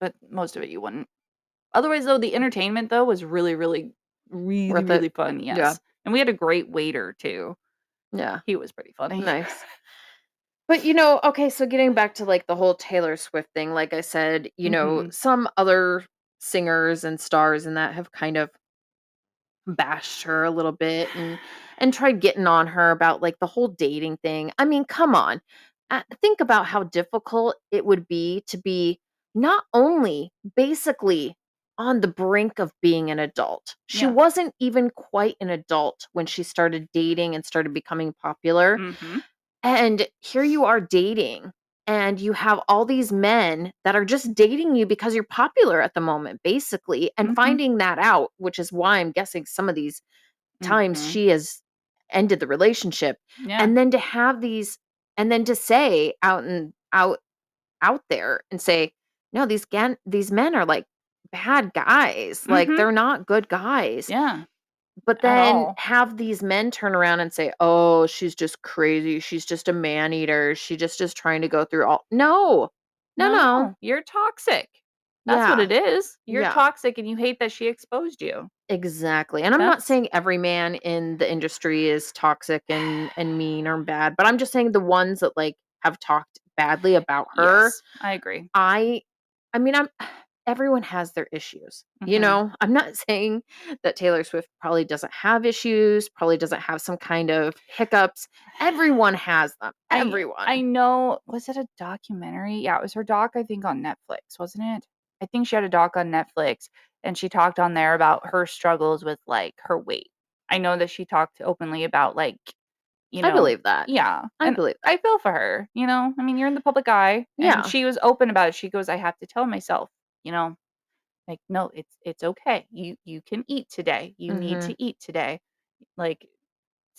but most of it you wouldn't. Otherwise, though, the entertainment, though, was really, really, really, Worth really it. fun. Yes. Yeah. And we had a great waiter, too. Yeah. He was pretty funny. Nice. But, you know, okay, so getting back to, like, the whole Taylor Swift thing, like I said, you mm-hmm. know, some other singers and stars and that have kind of bashed her a little bit and and tried getting on her about like the whole dating thing. I mean, come on. I think about how difficult it would be to be not only basically on the brink of being an adult. She yeah. wasn't even quite an adult when she started dating and started becoming popular. Mm-hmm. And here you are dating. And you have all these men that are just dating you because you're popular at the moment, basically, and mm-hmm. finding that out, which is why I'm guessing some of these times mm-hmm. she has ended the relationship. Yeah. And then to have these, and then to say out and out, out there and say, no, these gan- these men are like bad guys. Mm-hmm. Like they're not good guys. Yeah. But then have these men turn around and say, oh, she's just crazy. She's just a man eater. She just is trying to go through all. No, no, no. no. You're toxic. That's yeah. what it is. You're yeah. toxic and you hate that she exposed you. Exactly. And That's... I'm not saying every man in the industry is toxic and, and mean or bad, but I'm just saying the ones that like have talked badly about her. Yes, I agree. I, I mean, I'm. Everyone has their issues. Mm-hmm. You know, I'm not saying that Taylor Swift probably doesn't have issues, probably doesn't have some kind of hiccups. Everyone has them. Everyone. I, I know. Was it a documentary? Yeah, it was her doc, I think, on Netflix, wasn't it? I think she had a doc on Netflix and she talked on there about her struggles with like her weight. I know that she talked openly about like, you know. I believe that. Yeah. I and believe that. I feel for her. You know, I mean, you're in the public eye. And yeah. she was open about it. She goes, I have to tell myself. You know, like, no, it's, it's okay. You, you can eat today. You mm-hmm. need to eat today. Like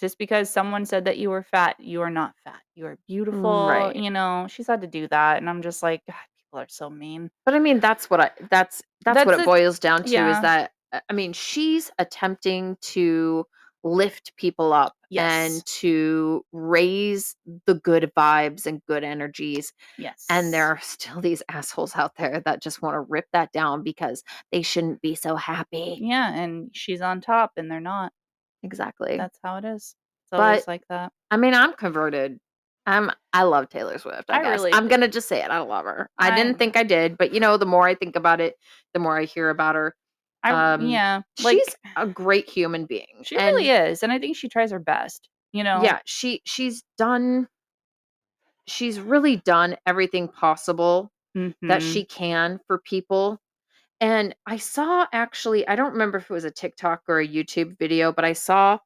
just because someone said that you were fat, you are not fat. You are beautiful. Right. You know, she's had to do that. And I'm just like, God, people are so mean. But I mean, that's what I, that's, that's, that's what a, it boils down to yeah. is that, I mean, she's attempting to lift people up yes. and to raise the good vibes and good energies. Yes. And there are still these assholes out there that just want to rip that down because they shouldn't be so happy. Yeah. And she's on top and they're not. Exactly. That's how it is. It's always but, like that. I mean, I'm converted. I'm, I love Taylor Swift. I, I guess. Really I'm going to just say it. I love her. I, I didn't think I did, but you know, the more I think about it, the more I hear about her. I, um, yeah, like, she's a great human being. She and, really is. And I think she tries her best, you know? Yeah. She, she's done. She's really done everything possible mm-hmm. that she can for people. And I saw, actually, I don't remember if it was a TikTok or a YouTube video, but I saw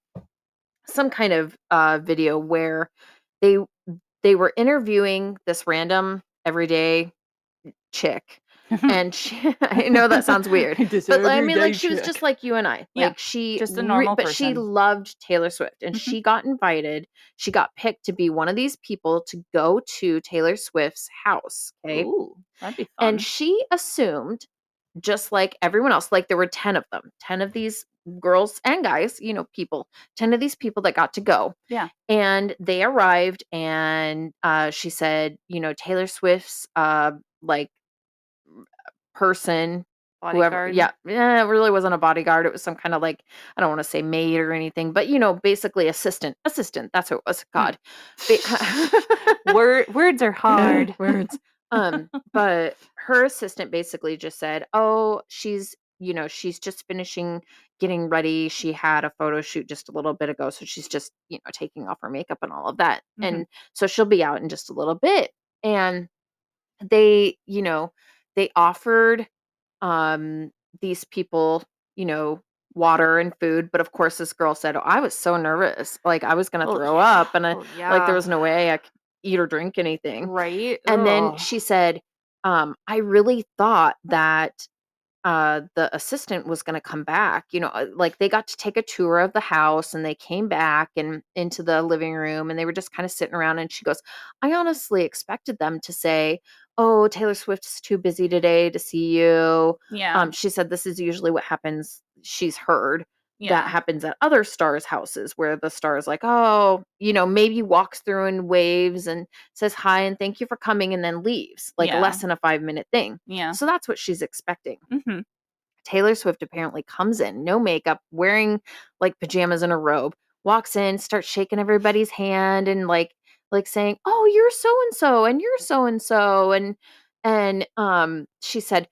some kind of uh, video where they they were interviewing this random everyday chick. And she, I know that sounds weird, but I mean, like, she was just like you and I, like yeah, she, just a normal re- but person. She loved Taylor Swift, and she got invited. She got picked to be one of these people to go to Taylor Swift's house. Okay. Ooh, that'd be fun. And she assumed, just like everyone else, like there were ten of them, ten of these girls and guys, you know, people, ten of these people that got to go. Yeah. And they arrived, and, uh, she said, you know, Taylor Swift's, uh, like, person, bodyguard. Whoever, yeah, yeah, it really wasn't a bodyguard. It was some kind of, like, I don't want to say maid or anything, but, you know, basically assistant, assistant. That's what it was. God, Word, words are hard. Words. Um, but her assistant basically just said, "Oh, she's, you know, she's just finishing getting ready. She had a photo shoot just a little bit ago, so she's just, you know, taking off her makeup and all of that, mm-hmm. and so she'll be out in just a little bit." And they, you know. They offered um, these people, you know, water and food. But of course, this girl said, oh, I was so nervous. Like, I was going to oh, throw yeah. up. And I, oh, yeah. like, there was no way I could eat or drink anything. Right. And oh. then she said, um, I really thought that uh, the assistant was going to come back. You know, like, they got to take a tour of the house, and they came back and into the living room, and they were just kind of sitting around. And she goes, I honestly expected them to say, oh, Taylor Swift's too busy today to see you. Yeah. Um, she said this is usually what happens. She's heard yeah. that happens at other stars' houses, where the star is like, oh, you know, maybe walks through and waves and says hi and thank you for coming, and then leaves, like yeah. less than a five minute thing. Yeah. So that's what she's expecting. Mm-hmm. Taylor Swift apparently comes in, no makeup, wearing like pajamas and a robe, walks in, starts shaking everybody's hand and like, like saying, oh, you're so-and-so and you're so-and-so. And, and, um, she said,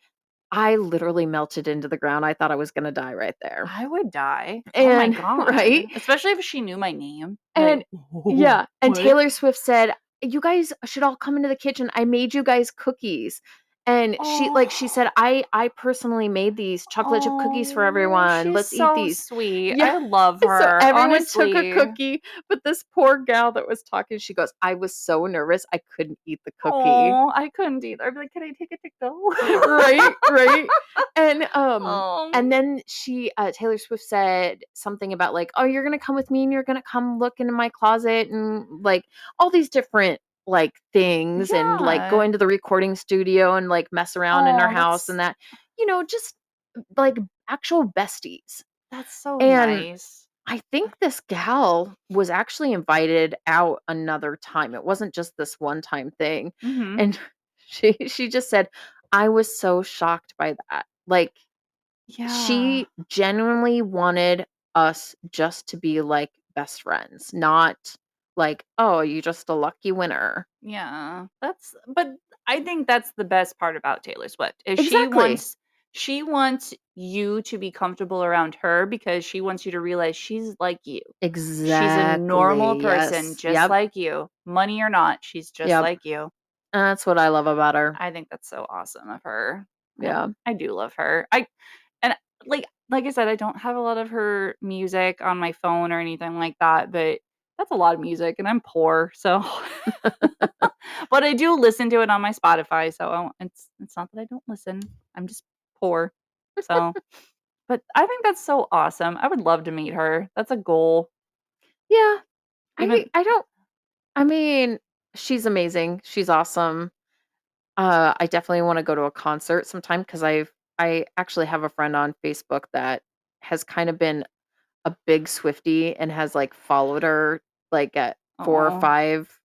I literally melted into the ground. I thought I was going to die right there. I would die. And, oh my God. Right. Especially if she knew my name. And like, oh, yeah. And what? Taylor Swift said, you guys should all come into the kitchen. I made you guys cookies. And oh. she, like she said, I, I personally made these chocolate chip oh, cookies for everyone. Let's so eat these. Sweet. Yeah. I love her. So everyone honestly. took a cookie, but this poor gal that was talking, she goes, I was so nervous. I couldn't eat the cookie. Oh, I couldn't either. I'd be like, can I take it to go? Right. Right. And, um, oh. and then she, uh, Taylor Swift said something about like, oh, you're going to come with me and you're going to come look into my closet and like all these different like things yeah. and like go into the recording studio and like mess around oh, in our house and that, you know, just like actual besties. That's so and nice. I think this gal was actually invited out another time. It wasn't just this one time thing. Mm-hmm. And she, she just said, I was so shocked by that. Like yeah. she genuinely wanted us just to be like best friends, not like, oh, you just a lucky winner. Yeah. That's, but I think that's the best part about Taylor Swift is exactly. she wants, she wants you to be comfortable around her because she wants you to realize she's like you. Exactly. She's a normal person, yes. just yep. like you. Money or not, she's just yep. like you. And that's what I love about her. I think that's so awesome of her. Yeah. I, I do love her. I, and like, like I said, I don't have a lot of her music on my phone or anything like that, but that's a lot of music, and I'm poor, so. But I do listen to it on my Spotify, so it's it's not that I don't listen. I'm just poor, so. But I think that's so awesome. I would love to meet her. That's a goal. Yeah, Even, I mean, I don't. I mean, she's amazing. She's awesome. Uh, I definitely want to go to a concert sometime because I I actually have a friend on Facebook that has kind of been a big Swiftie and has like followed her like at four Aww. or five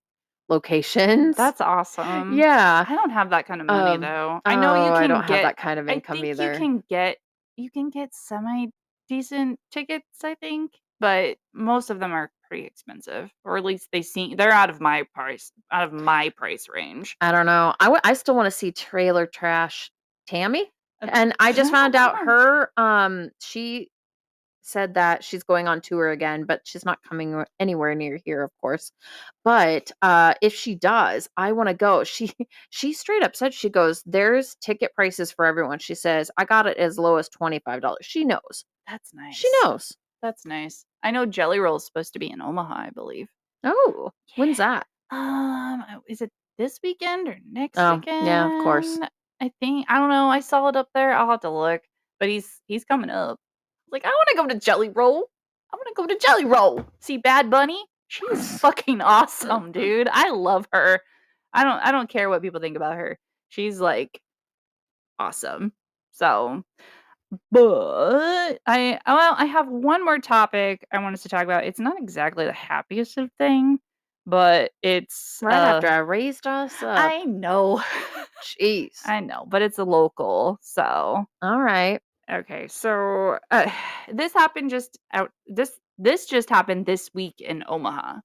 locations. That's awesome. Yeah. I don't have that kind of money um, though. I know oh, you can I don't get, have that kind of income I think either. You can get you can get semi decent tickets, I think, but most of them are pretty expensive, or at least they seem they're out of my price out of my price range. I don't know. I, w- I still want to see Trailer Trash Tammy, and I just found out her um she said that she's going on tour again, but she's not coming anywhere near here, of course. But uh, if she does, I want to go. She she straight up said, she goes, there's ticket prices for everyone. She says, I got it as low as twenty-five dollars. She knows. That's nice. She knows. That's nice. I know Jelly Roll is supposed to be in Omaha, I believe. Oh, yeah. When's that? Um, is it this weekend or next oh, weekend? Yeah, of course. I think, I don't know. I saw it up there. I'll have to look. But he's he's coming up. Like, I want to go to Jelly Roll. I want to go to Jelly Roll. See Bad Bunny? She's fucking awesome, dude. I love her. I don't I don't care what people think about her. She's like awesome. So, but I well, I have one more topic I want us to talk about. It's not exactly the happiest of thing, but it's right uh, after I raised us up. I know. Jeez. I know, but it's a local, so. All right. Okay, so uh, this happened just out. This this just happened this week in Omaha.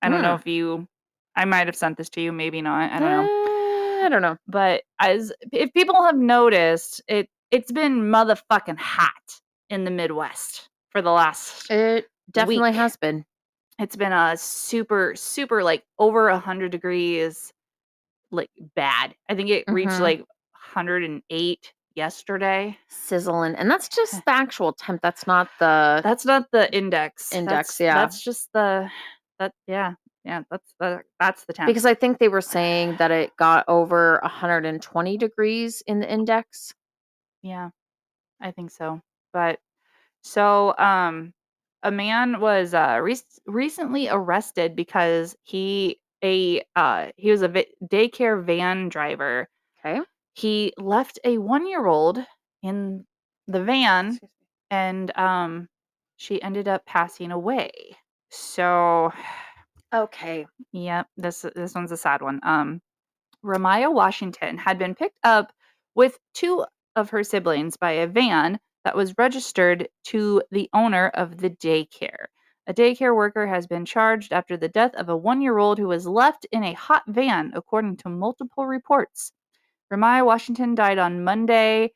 I don't mm. know if you. I might have sent this to you, maybe not. I don't uh, know. I don't know. But as if people have noticed, it it's been motherfucking hot in the Midwest for the last. It definitely week. has been. It's been a super super like over a hundred degrees, like bad. I think it mm-hmm. reached like one hundred eight. Yesterday, sizzling, and that's just the actual temp. That's not the. That's not the index. Index, that's, yeah. That's just the. That yeah, yeah. That's the. That's the temp. Because I think they were saying that it got over one hundred twenty degrees in the index. Yeah, I think so. But so, um, a man was uh re- recently arrested because he a uh he was a va- daycare van driver. Okay. He left a one-year-old in the van, and um, she ended up passing away. So, okay, yeah, this this one's a sad one. Um, Ramiah Washington had been picked up with two of her siblings by a van that was registered to the owner of the daycare. A daycare worker has been charged after the death of a one-year-old who was left in a hot van, according to multiple reports. Ramiah Washington died on Monday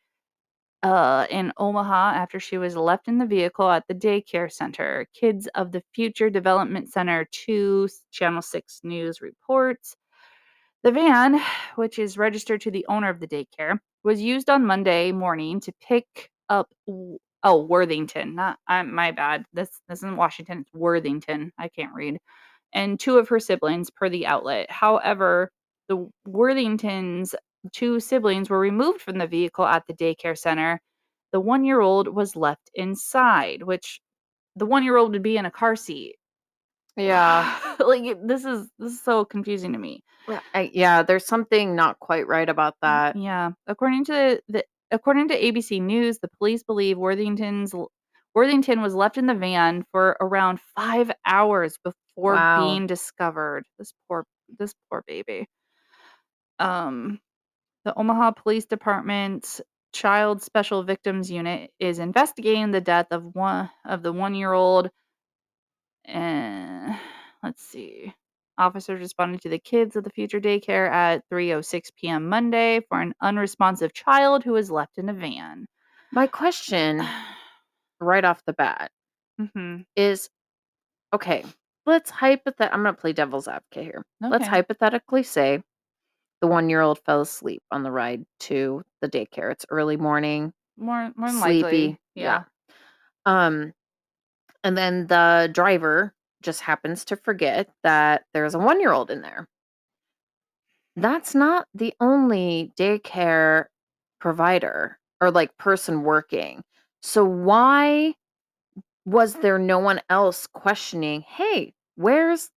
uh, in Omaha after she was left in the vehicle at the daycare center. Kids of the Future Development Center two, Channel six News reports. The van, which is registered to the owner of the daycare, was used on Monday morning to pick up... Oh, Worthington. Not, I, my bad. This, this isn't Washington. It's Worthington. I can't read. And two of her siblings per the outlet. However, the Worthingtons... Two siblings were removed from the vehicle at the daycare center. The one-year-old was left inside, which the one-year-old would be in a car seat. Yeah. Like, this is this is so confusing to me. Yeah, I, yeah, there's something not quite right about that. Yeah. According to the according to A B C News, the police believe Worthington's Worthington was left in the van for around five hours before wow. being discovered. This poor this poor baby. Um The Omaha Police Department's Child Special Victims Unit is investigating the death of one of the one-year-old. And let's see. Officers responded to the Kids of the Future Daycare at three oh six p.m. Monday for an unresponsive child who was left in a van. My question, right off the bat, mm-hmm. is, okay, let's hypothetically, I'm going to play devil's advocate here. Okay. Let's hypothetically say the one-year-old fell asleep on the ride to the daycare. It's early morning. More, more than sleepy. Likely. Yeah. yeah. Um, and then the driver just happens to forget that there's a one-year-old in there. That's not the only daycare provider or like person working. So why was there no one else questioning, hey, where's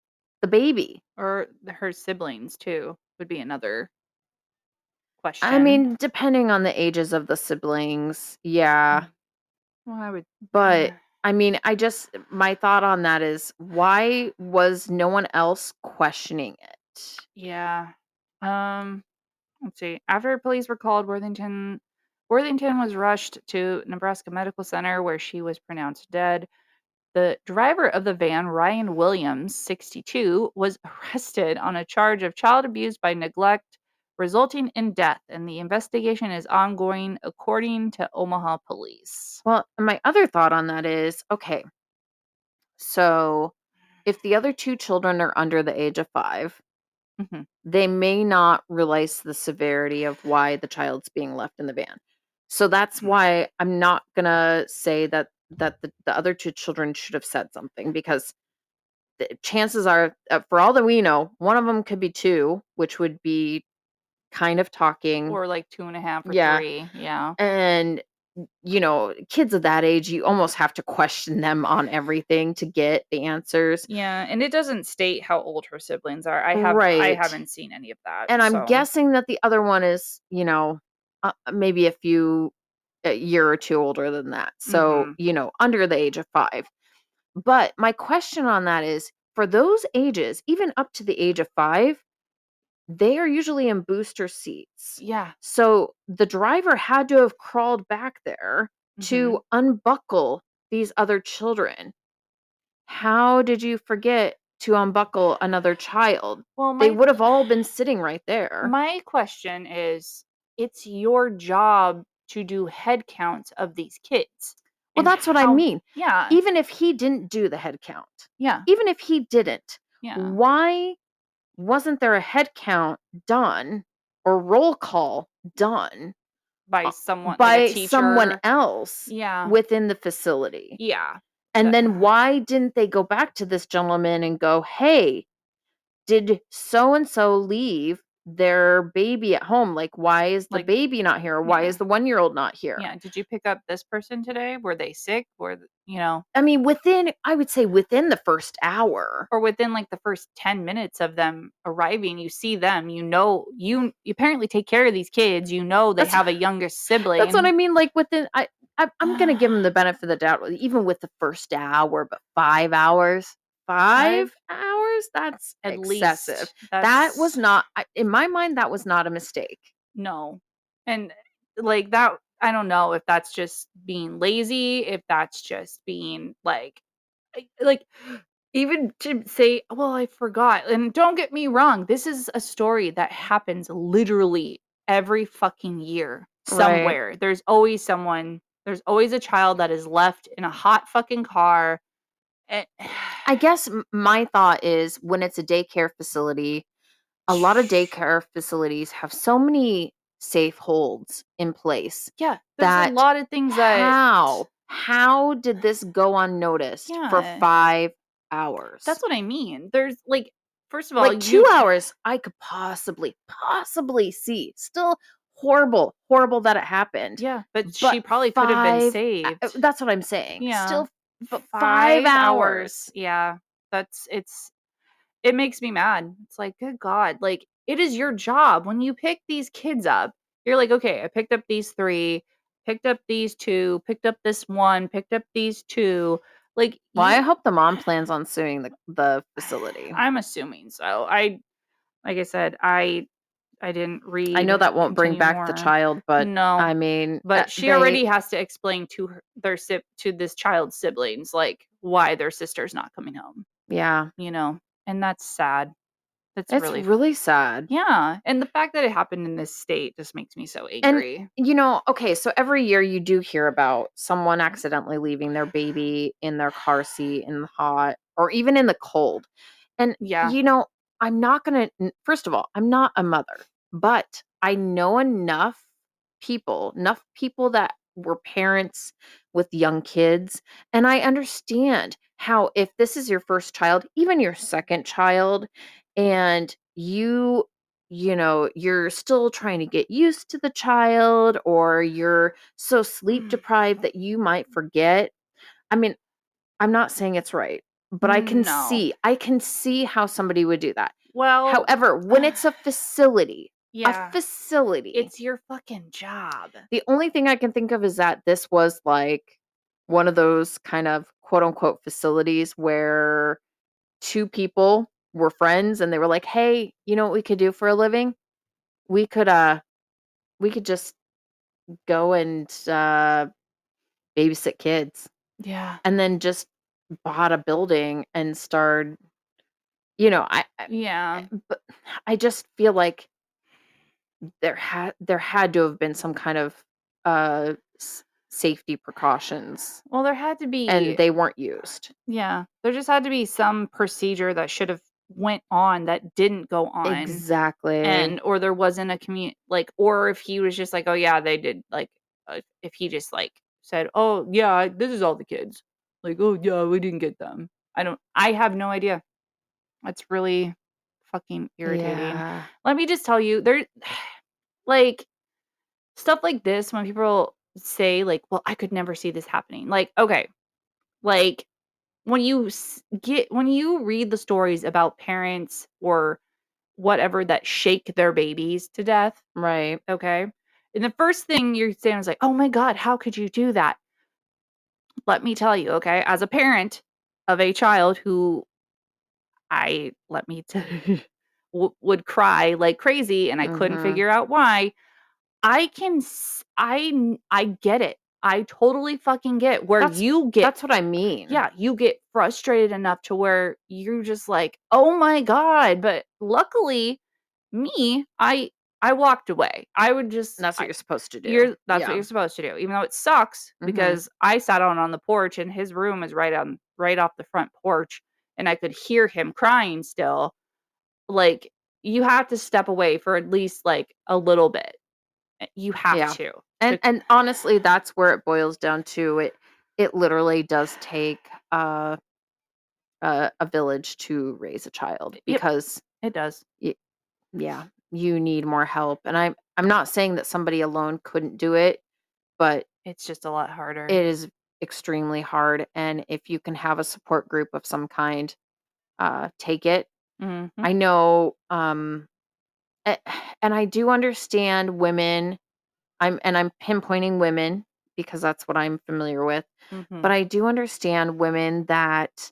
the baby? Or her siblings too. Would be another question. I mean, depending on the ages of the siblings, yeah. Well, I would, but yeah. I mean, I just my thought on that is why was no one else questioning it? Yeah. Um. Let's see. After police were called, Worthington Worthington was rushed to Nebraska Medical Center, where she was pronounced dead. The driver of the van, Ryan Williams, sixty-two, was arrested on a charge of child abuse by neglect resulting in death, and the investigation is ongoing, according to Omaha Police. Well, my other thought on that is, okay, so if the other two children are under the age of five, mm-hmm. they may not realize the severity of why the child's being left in the van. So that's mm-hmm. why I'm not going to say that that the, the other two children should have said something, because the chances are, uh, for all that we know, one of them could be two, which would be kind of talking. Or like two and a half or yeah. three. Yeah. And, you know, kids of that age, you almost have to question them on everything to get the answers. Yeah. And it doesn't state how old her siblings are. I, have, right. I haven't seen any of that. And I'm so. guessing that the other one is, you know, uh, maybe a few, a year or two older than that. So, mm-hmm. you know, under the age of five. But my question on that is, for those ages, even up to the age of five, they are usually in booster seats. Yeah. So the driver had to have crawled back there mm-hmm. to unbuckle these other children. How did you forget to unbuckle another child? Well, my, they would have all been sitting right there. My question is, it's your job to do head counts of these kids. Well, that's how, what I mean. Yeah. Even if he didn't do the head count. Yeah. Even if he didn't. Yeah. Why wasn't there a head count done or roll call done by someone by like a teacher? someone else yeah. within the facility? Yeah. And definitely. Then why didn't they go back to this gentleman and go, "Hey, did so and so leave their baby at home? Like, why is the like, baby not here? Why yeah. is the one-year-old not here? Yeah. Did you pick up this person today? Were they sick? Were, you know, I mean, within, I would say within the first hour or within like the first ten minutes of them arriving, you see them, you know, you, you apparently take care of these kids. You know, they that's have what, a younger sibling. That's what I mean. Like within, I, I I'm going to give them the benefit of the doubt, even with the first hour, but five hours, Five, five hours? That's at excessive. Least that's... That was not, in my mind, that was not a mistake. No. And like that, I don't know if that's just being lazy, if that's just being like, like even to say, well, I forgot. And don't get me wrong. This is a story that happens literally every fucking year somewhere. Right. There's always someone, there's always a child that is left in a hot fucking car. I guess my thought is, when it's a daycare facility, a lot of daycare facilities have so many safe holds in place. Yeah. There's that a lot of things that how, how did this go unnoticed yeah. for five hours? That's what I mean. There's like, first of all, like two you... hours I could possibly, possibly see. Still horrible, horrible that it happened. Yeah. But, but she probably five, could have been saved. That's what I'm saying. Yeah. Still But five, five hours. hours. Yeah. That's it's it makes me mad. It's like, good God. Like, it is your job when you pick these kids up. You're like, okay, I picked up these three, picked up these two, picked up this one, picked up these two. Like, well, you, I hope the mom plans on suing the, the facility. I'm assuming so. I like I said, I I didn't read. I know that won't bring back more. the child, but no, I mean, but she they, already has to explain to her, their sip to this child's siblings, like why their sister's not coming home. Yeah. You know, and that's sad. That's it's really, really sad. Yeah. And the fact that it happened in this state just makes me so angry. And, you know, okay. So every year you do hear about someone accidentally leaving their baby in their car seat in the hot or even in the cold. And yeah, you know, I'm not going to, first of all, I'm not a mother. But I know enough people, enough people that were parents with young kids. And I understand how if this is your first child, even your second child, and you, you know, you're still trying to get used to the child, or you're so sleep deprived that you might forget. I mean, I'm not saying it's right, but I can no. see, I can see how somebody would do that. Well, however, when it's a facility, yeah, a facility, it's your fucking job. The only thing I can think of is that this was like one of those kind of quote unquote facilities where two people were friends and they were like, hey, you know what we could do for a living? We could, uh, we could just go and, uh, babysit kids. Yeah. And then just bought a building and started. You know, I, yeah, but I just feel like there had there had to have been some kind of uh s- safety precautions. Well, there had to be, and they weren't used. Yeah, there just had to be some procedure that should have went on that didn't go on. Exactly. And or there wasn't a community, like, or if he was just like, oh yeah, they did, like, uh, if he just like said, oh yeah, this is all the kids, like, oh yeah, we didn't get them. I don't I have no idea. That's really fucking irritating. Yeah. Let me just tell you, there, like, stuff like this, when people say, like, well, I could never see this happening. Like, okay, like, when you get, when you read the stories about parents or whatever that shake their babies to death. Right. Okay. And the first thing you're saying is like, oh my God, how could you do that? Let me tell you, okay, as a parent of a child who I, let me tell you, w- would cry like crazy, and I mm-hmm. couldn't figure out why. I can, I, I get it. I totally fucking get where that's, you get. That's what I mean. Yeah. You get frustrated enough to where you're just like, oh my God. But luckily me, I, I walked away. I would just, and that's what I, you're supposed to do. You're, that's yeah. what you're supposed to do. Even though it sucks mm-hmm. because I sat on, on the porch, and his room is right on, right off the front porch. And I could hear him crying still. Like, you have to step away for at least like a little bit. You have yeah. to. And to- and honestly, that's where it boils down to. It it literally does take uh, uh, a village to raise a child, because it, it does. It, yeah, you need more help. And I'm I'm not saying that somebody alone couldn't do it, but it's just a lot harder. It is extremely hard. And if you can have a support group of some kind, uh, take it. Mm-hmm. I know. Um, and I do understand women. I'm, and I'm pinpointing women because that's what I'm familiar with, mm-hmm. but I do understand women that,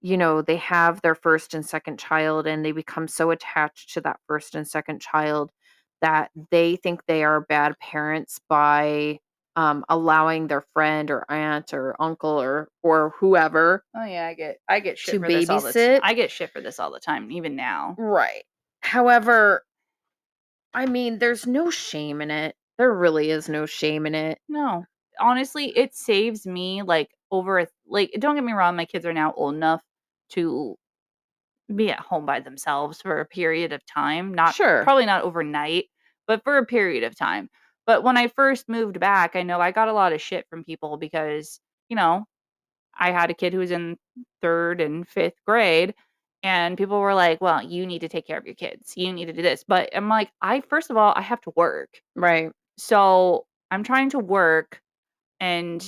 you know, they have their first and second child, and they become so attached to that first and second child that they think they are bad parents by, Um, allowing their friend or aunt or uncle or or whoever. Oh yeah, I get I get shit for babysit. this all the time. I get shit for this all the time, even now. Right. However, I mean, there's no shame in it. There really is no shame in it. No, honestly, it saves me like over a, like. Don't get me wrong, my kids are now old enough to be at home by themselves for a period of time. Not sure, probably not overnight, but for a period of time. But when I first moved back, I know I got a lot of shit from people because, you know, I had a kid who was in third and fifth grade, and people were like, well, you need to take care of your kids. You need to do this. But I'm like, I, first of all, I have to work. Right. So I'm trying to work and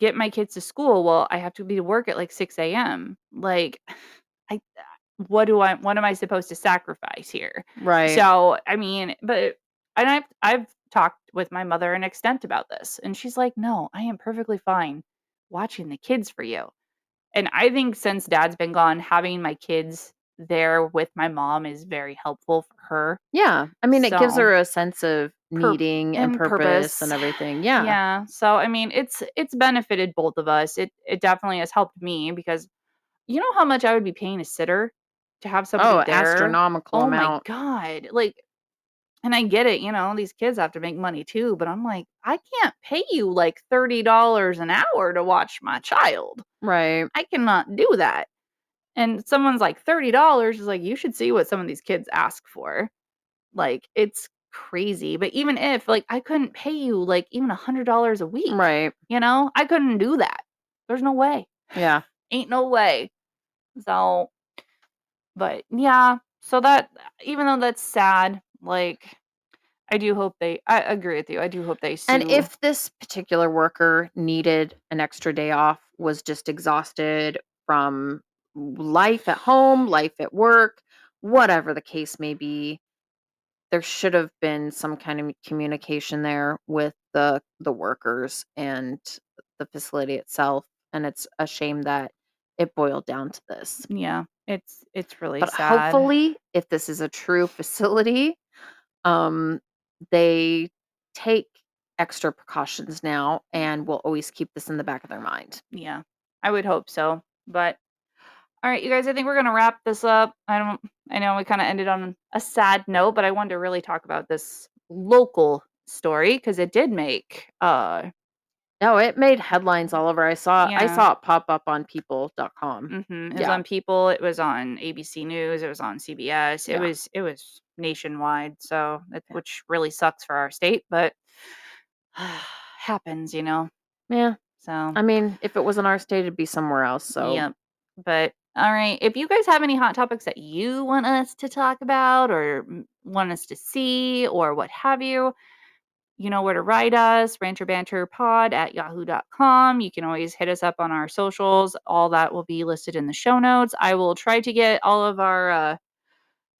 get my kids to school. Well, I have to be to work at like six a.m. Like, I, what do I, what am I supposed to sacrifice here? Right. So, I mean, but, and I've, I've, talked with my mother an extent about this, and she's like, no, I am perfectly fine watching the kids for you. And I think since dad's been gone, having my kids there with my mom is very helpful for her. Yeah. I mean, so, it gives her a sense of needing per- and, and purpose, purpose and everything. Yeah. Yeah. So, I mean, it's, it's benefited both of us. It, it definitely has helped me because you know how much I would be paying a sitter to have somebody there? Oh, astronomical oh, amount. Oh my God. Like, and I get it, you know, these kids have to make money too, but I'm like, I can't pay you like thirty dollars an hour to watch my child. Right. I cannot do that. And someone's like, thirty dollars is like, you should see what some of these kids ask for. Like, it's crazy. But even if, like, I couldn't pay you like even one hundred dollars a week. Right. You know, I couldn't do that. There's no way. Yeah. Ain't no way. So, but yeah. So that, even though that's sad, like, I do hope they, I agree with you. I do hope they sue. And if this particular worker needed an extra day off, was just exhausted from life at home, life at work, whatever the case may be, there should have been some kind of communication there with the, the workers and the facility itself. And it's a shame that it boiled down to this. Yeah. It's, it's really but sad. Hopefully, if this is a true facility, um, they take extra precautions now and will always keep this in the back of their mind. Yeah, I would hope so. But all right, you guys, I think we're going to wrap this up. I don't, I know we kind of ended on a sad note, but I wanted to really talk about this local story because it did make uh no, it made headlines all over. I saw yeah. I saw it pop up on people dot com. Mm-hmm. It yeah. was on People. It was on A B C News. It was on C B S. It yeah. was it was nationwide. So it, which really sucks for our state, but uh, happens, you know. Yeah. So I mean, if it wasn't our state, it'd be somewhere else. So yeah. But all right, if you guys have any hot topics that you want us to talk about, or want us to see, or what have you, you know where to write us, rancher banter pod at yahoo dot com. You can always hit us up on our socials. All that will be listed in the show notes. I will try to get all of our uh,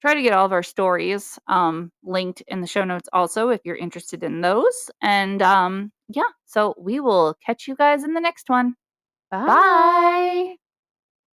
try to get all of our stories um, linked in the show notes also if you're interested in those. And um, yeah, so we will catch you guys in the next one. Bye. Bye.